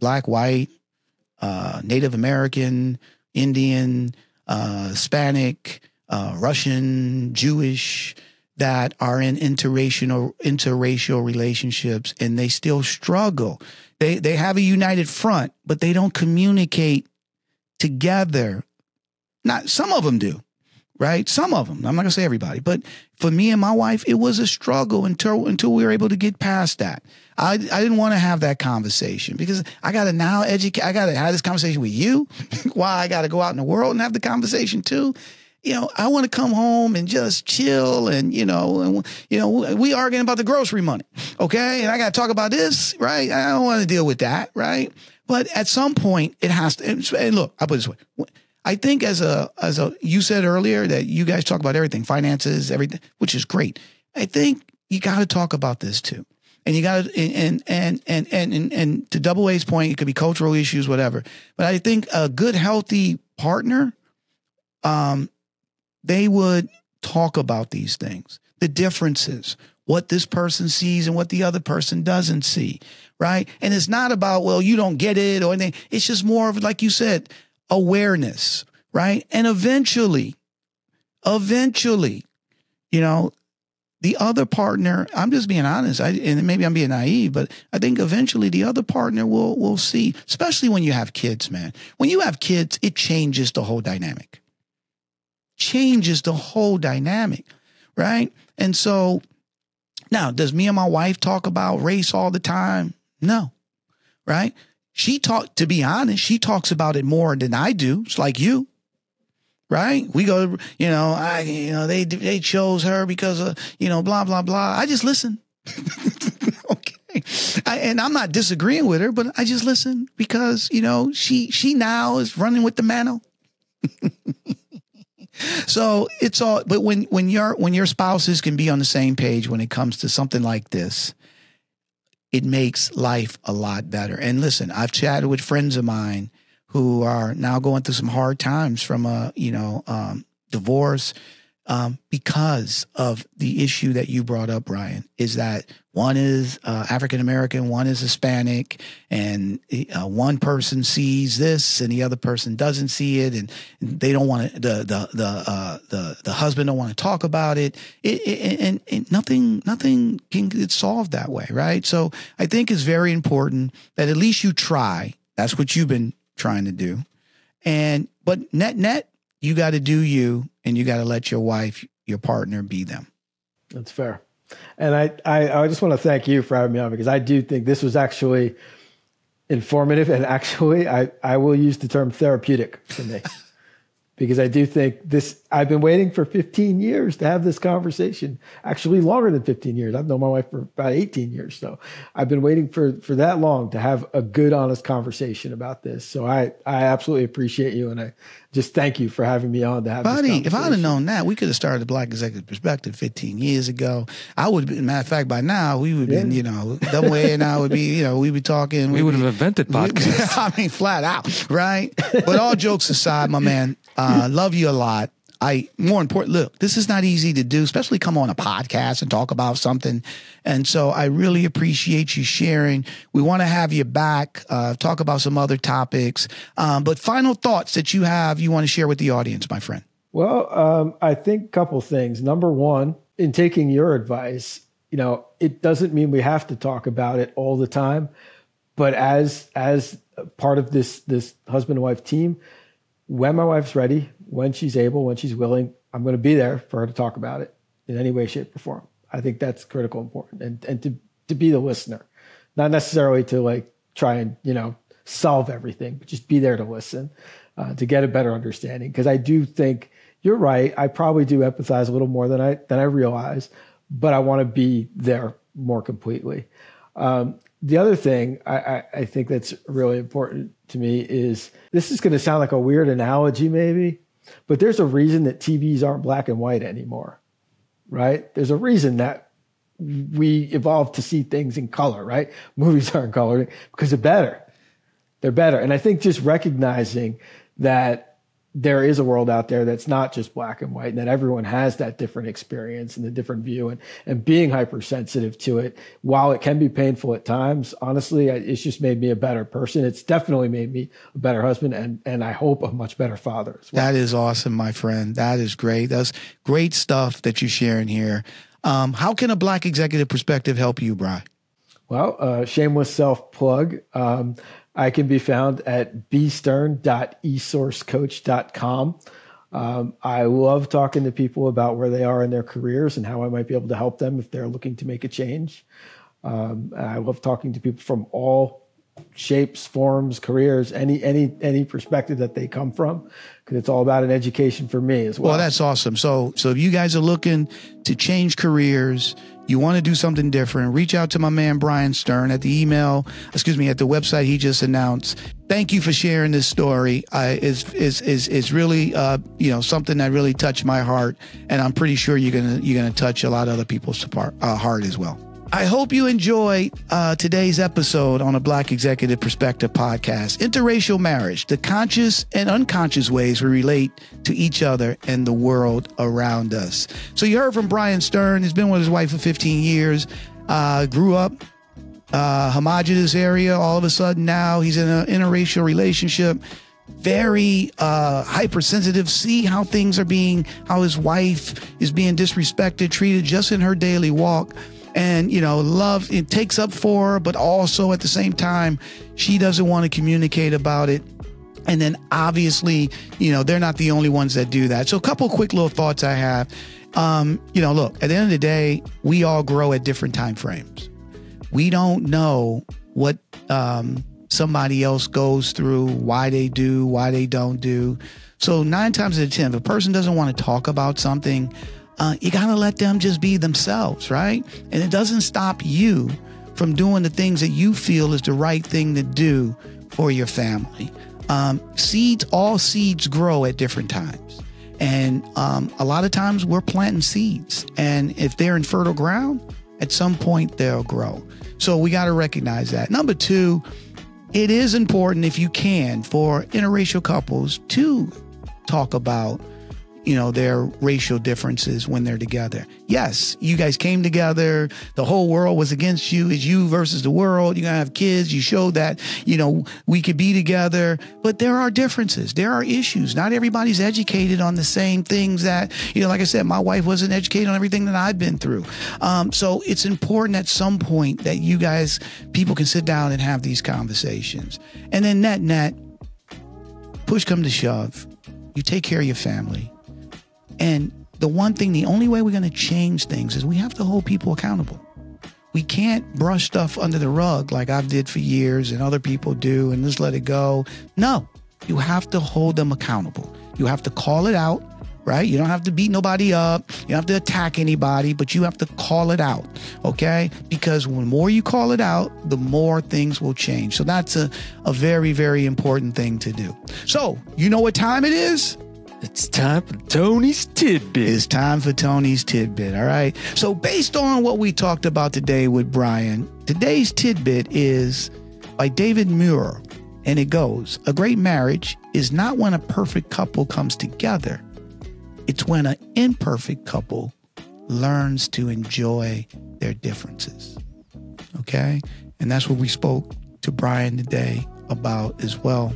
Black, white, uh, Native American, Indian, uh, Hispanic, uh, Russian, Jewish, that are in interracial interracial relationships, and they still struggle. They they have a united front, but they don't communicate together. Not some of them do, right? Some of them. I'm not gonna say everybody, but for me and my wife, it was a struggle until until we were able to get past that. I, I didn't want to have that conversation because I got to now educate. I got to have this conversation with you while I got to go out in the world and have the conversation too. You know, I want to come home and just chill and, you know, and you know, we arguing about the grocery money. Okay. And I got to talk about this. Right. I don't want to deal with that. Right. But at some point it has to. And look, I put it this way. I think as a, as a, you said earlier that you guys talk about everything, finances, everything, which is great. I think you got to talk about this too. And you got to, and, and, and, and, and, and to Double A's point, it could be cultural issues, whatever. But I think a good, healthy partner, um, they would talk about these things, the differences, what this person sees and what the other person doesn't see. Right. And it's not about, well, you don't get it or anything. It's just more of, like you said, awareness. Right. And eventually, eventually, you know, the other partner, I'm just being honest, I, and maybe I'm being naive, but I think eventually the other partner will will see, especially when you have kids, man. When you have kids, it changes the whole dynamic. Changes the whole dynamic, right? And so now, does me and my wife talk about race all the time? No, right? She talk, to be honest, she talks about it more than I do. It's like you. Right. We go, you know, I, you know, they, they chose her because of, you know, blah, blah, blah. I just listen. Okay. I, and I'm not disagreeing with her, but I just listen because, you know, she, she now is running with the mantle. So it's all, but when, when your, when your spouses can be on the same page when it comes to something like this, it makes life a lot better. And listen, I've chatted with friends of mine who are now going through some hard times from a, you know, um, divorce um, because of the issue that you brought up, Brian, is that one is uh, African-American, one is Hispanic, and uh, one person sees this and the other person doesn't see it. And they don't want to, the, the, the, uh, the, the husband don't want to talk about it. It, it and, and nothing, nothing can get solved that way. Right. So I think it's very important that at least you try. That's what you've been trying to do. And but net net, you got to do you, and you got to let your wife, your partner, be them. That's fair. And I, I I just want to thank you for having me on, because I do think this was actually informative, and actually I, I will use the term therapeutic for me because I do think this, I've been waiting for fifteen years to have this conversation, actually longer than fifteen years. I've known my wife for about eighteen years. So I've been waiting for, for that long to have a good, honest conversation about this. So I, I absolutely appreciate you. And I just thank you for having me on to have Buddy, this conversation. If I'd have known that, we could have started the Black Executive Perspective fifteen years ago. I would have, matter of fact, by now, we would have been, yeah. you know, double A and I would be, you know, we'd be talking. We would have invented podcasts. I mean, flat out, right? But all jokes aside, my man, uh, love you a lot. I more important, look, this is not easy to do, especially come on a podcast and talk about something. And so I really appreciate you sharing. We want to have you back, uh, talk about some other topics. Um, but final thoughts that you have, you want to share with the audience, my friend. Well, um, I think a couple things. Number one, in taking your advice, you know, it doesn't mean we have to talk about it all the time, but as, as part of this, this husband and wife team, when my wife's ready, when she's able, when she's willing, I'm going to be there for her to talk about it in any way, shape, or form. I think that's critical, important, and and to to be the listener, not necessarily to like try and you know solve everything, but just be there to listen, uh, to get a better understanding. Because I do think you're right. I probably do empathize a little more than I than I realize, but I want to be there more completely. Um, the other thing I, I, I think that's really important to me is this is going to sound like a weird analogy, maybe. But there's a reason that T Vs aren't black and white anymore, right? There's a reason that we evolved to see things in color, right? Movies aren't colored because they're better. They're better. And I think just recognizing that there is a world out there that's not just black and white and that everyone has that different experience and the different view and, and being hypersensitive to it, while it can be painful at times, honestly, it's just made me a better person. It's definitely made me a better husband and, and I hope a much better father as well. That is awesome, my friend. That is great. That's great stuff that you're sharing here. Um, how can a Black Executive Perspective help you, Bri? Well, uh, shameless self plug. Um, I can be found at b stern dot e source coach dot com. Um, I love talking to people about where they are in their careers and how I might be able to help them if they're looking to make a change. Um, I love talking to people from all shapes, forms, careers, any any any perspective that they come from, because it's all about an education for me as well. Well, that's awesome. So, so if you guys are looking to change careers, you want to do something different, reach out to my man, Brian Stern, at the email, excuse me, at the website he just announced. Thank you for sharing this story. Uh, it's, it's, it's, it's really, uh, you know, something that really touched my heart. And I'm pretty sure you're going to, you're going to touch a lot of other people's heart, uh, heart as well. I hope you enjoyed uh, today's episode on a Black Executive Perspective podcast, Interracial Marriage, the conscious and unconscious ways we relate to each other and the world around us. So you heard from Brian Stern. He's been with his wife for fifteen years, uh, grew up uh, homogenous area. All of a sudden now he's in an interracial relationship. Very uh, hypersensitive, see how things are being, how his wife is being disrespected, treated just in her daily walk. And, you know, love, it takes up for her, but also at the same time, she doesn't want to communicate about it. And then obviously, you know, they're not the only ones that do that. So a couple quick little thoughts I have. Um, you know, look, at the end of the day, we all grow at different time frames. We don't know what um, somebody else goes through, why they do, why they don't do. So nine times out of ten, if a person doesn't want to talk about something, Uh, you got to let them just be themselves, right? And it doesn't stop you from doing the things that you feel is the right thing to do for your family. Um, seeds, all seeds grow at different times. And um, a lot of times we're planting seeds. And if they're in fertile ground, at some point they'll grow. So we got to recognize that. Number two, it is important if you can for interracial couples to talk about you know, their racial differences when they're together. Yes, you guys came together. The whole world was against you. It's you versus the world. You're going to have kids. You showed that, you know, we could be together. But there are differences. There are issues. Not everybody's educated on the same things that, you know, like I said, my wife wasn't educated on everything that I've been through. Um, so it's important at some point that you guys, people can sit down and have these conversations. And then net, net, push come to shove. You take care of your family. And the one thing, the only way we're going to change things is we have to hold people accountable. we can't brush stuff under the rug like I've did for years and other people do and just let it go. No, you have to hold them accountable. You have to call it out, right? You don't have to beat nobody up. You don't have to attack anybody, but you have to call it out, okay? Because the more you call it out, the more things will change. So that's a, a very, very important thing to do. So you know what time it is? It's time for Tony's Tidbit. It's time for Tony's Tidbit, all right? So based on what we talked about today with Brian, today's tidbit is by David Muir, and it goes, a great marriage is not when a perfect couple comes together. It's when an imperfect couple learns to enjoy their differences, okay? And that's what we spoke to Brian today about as well.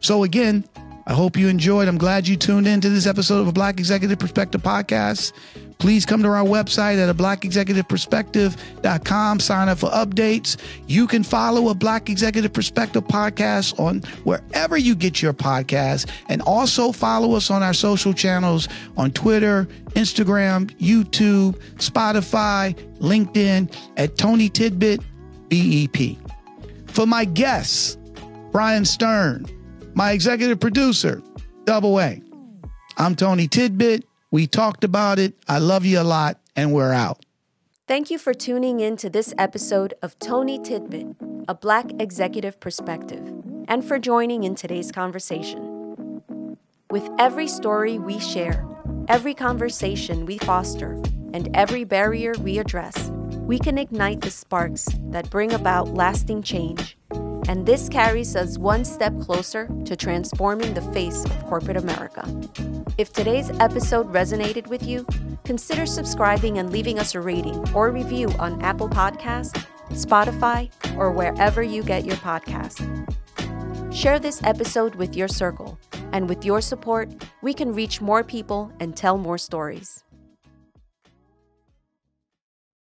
So again, I hope you enjoyed. I'm glad you tuned in to this episode of Black Executive Perspective Podcast. Please come to our website at black executive perspective dot com. Sign up for updates. You can follow a Black Executive Perspective Podcast on wherever you get your podcasts. And also follow us on our social channels on Twitter, Instagram, YouTube, Spotify, LinkedIn at Tony Tidbit, B E P. For my guests, Brian Stern. My executive producer, Double A. I'm Tony Tidbit. We talked about it. I love you a lot, and we're out. Thank you for tuning in to this episode of Tony Tidbit, a Black Executive Perspective, and for joining in today's conversation. With every story we share, every conversation we foster, and every barrier we address, we can ignite the sparks that bring about lasting change. And this carries us one step closer to transforming the face of corporate America. If today's episode resonated with you, consider subscribing and leaving us a rating or review on Apple Podcasts, Spotify, or wherever you get your podcasts. Share this episode with your circle, and with your support, we can reach more people and tell more stories.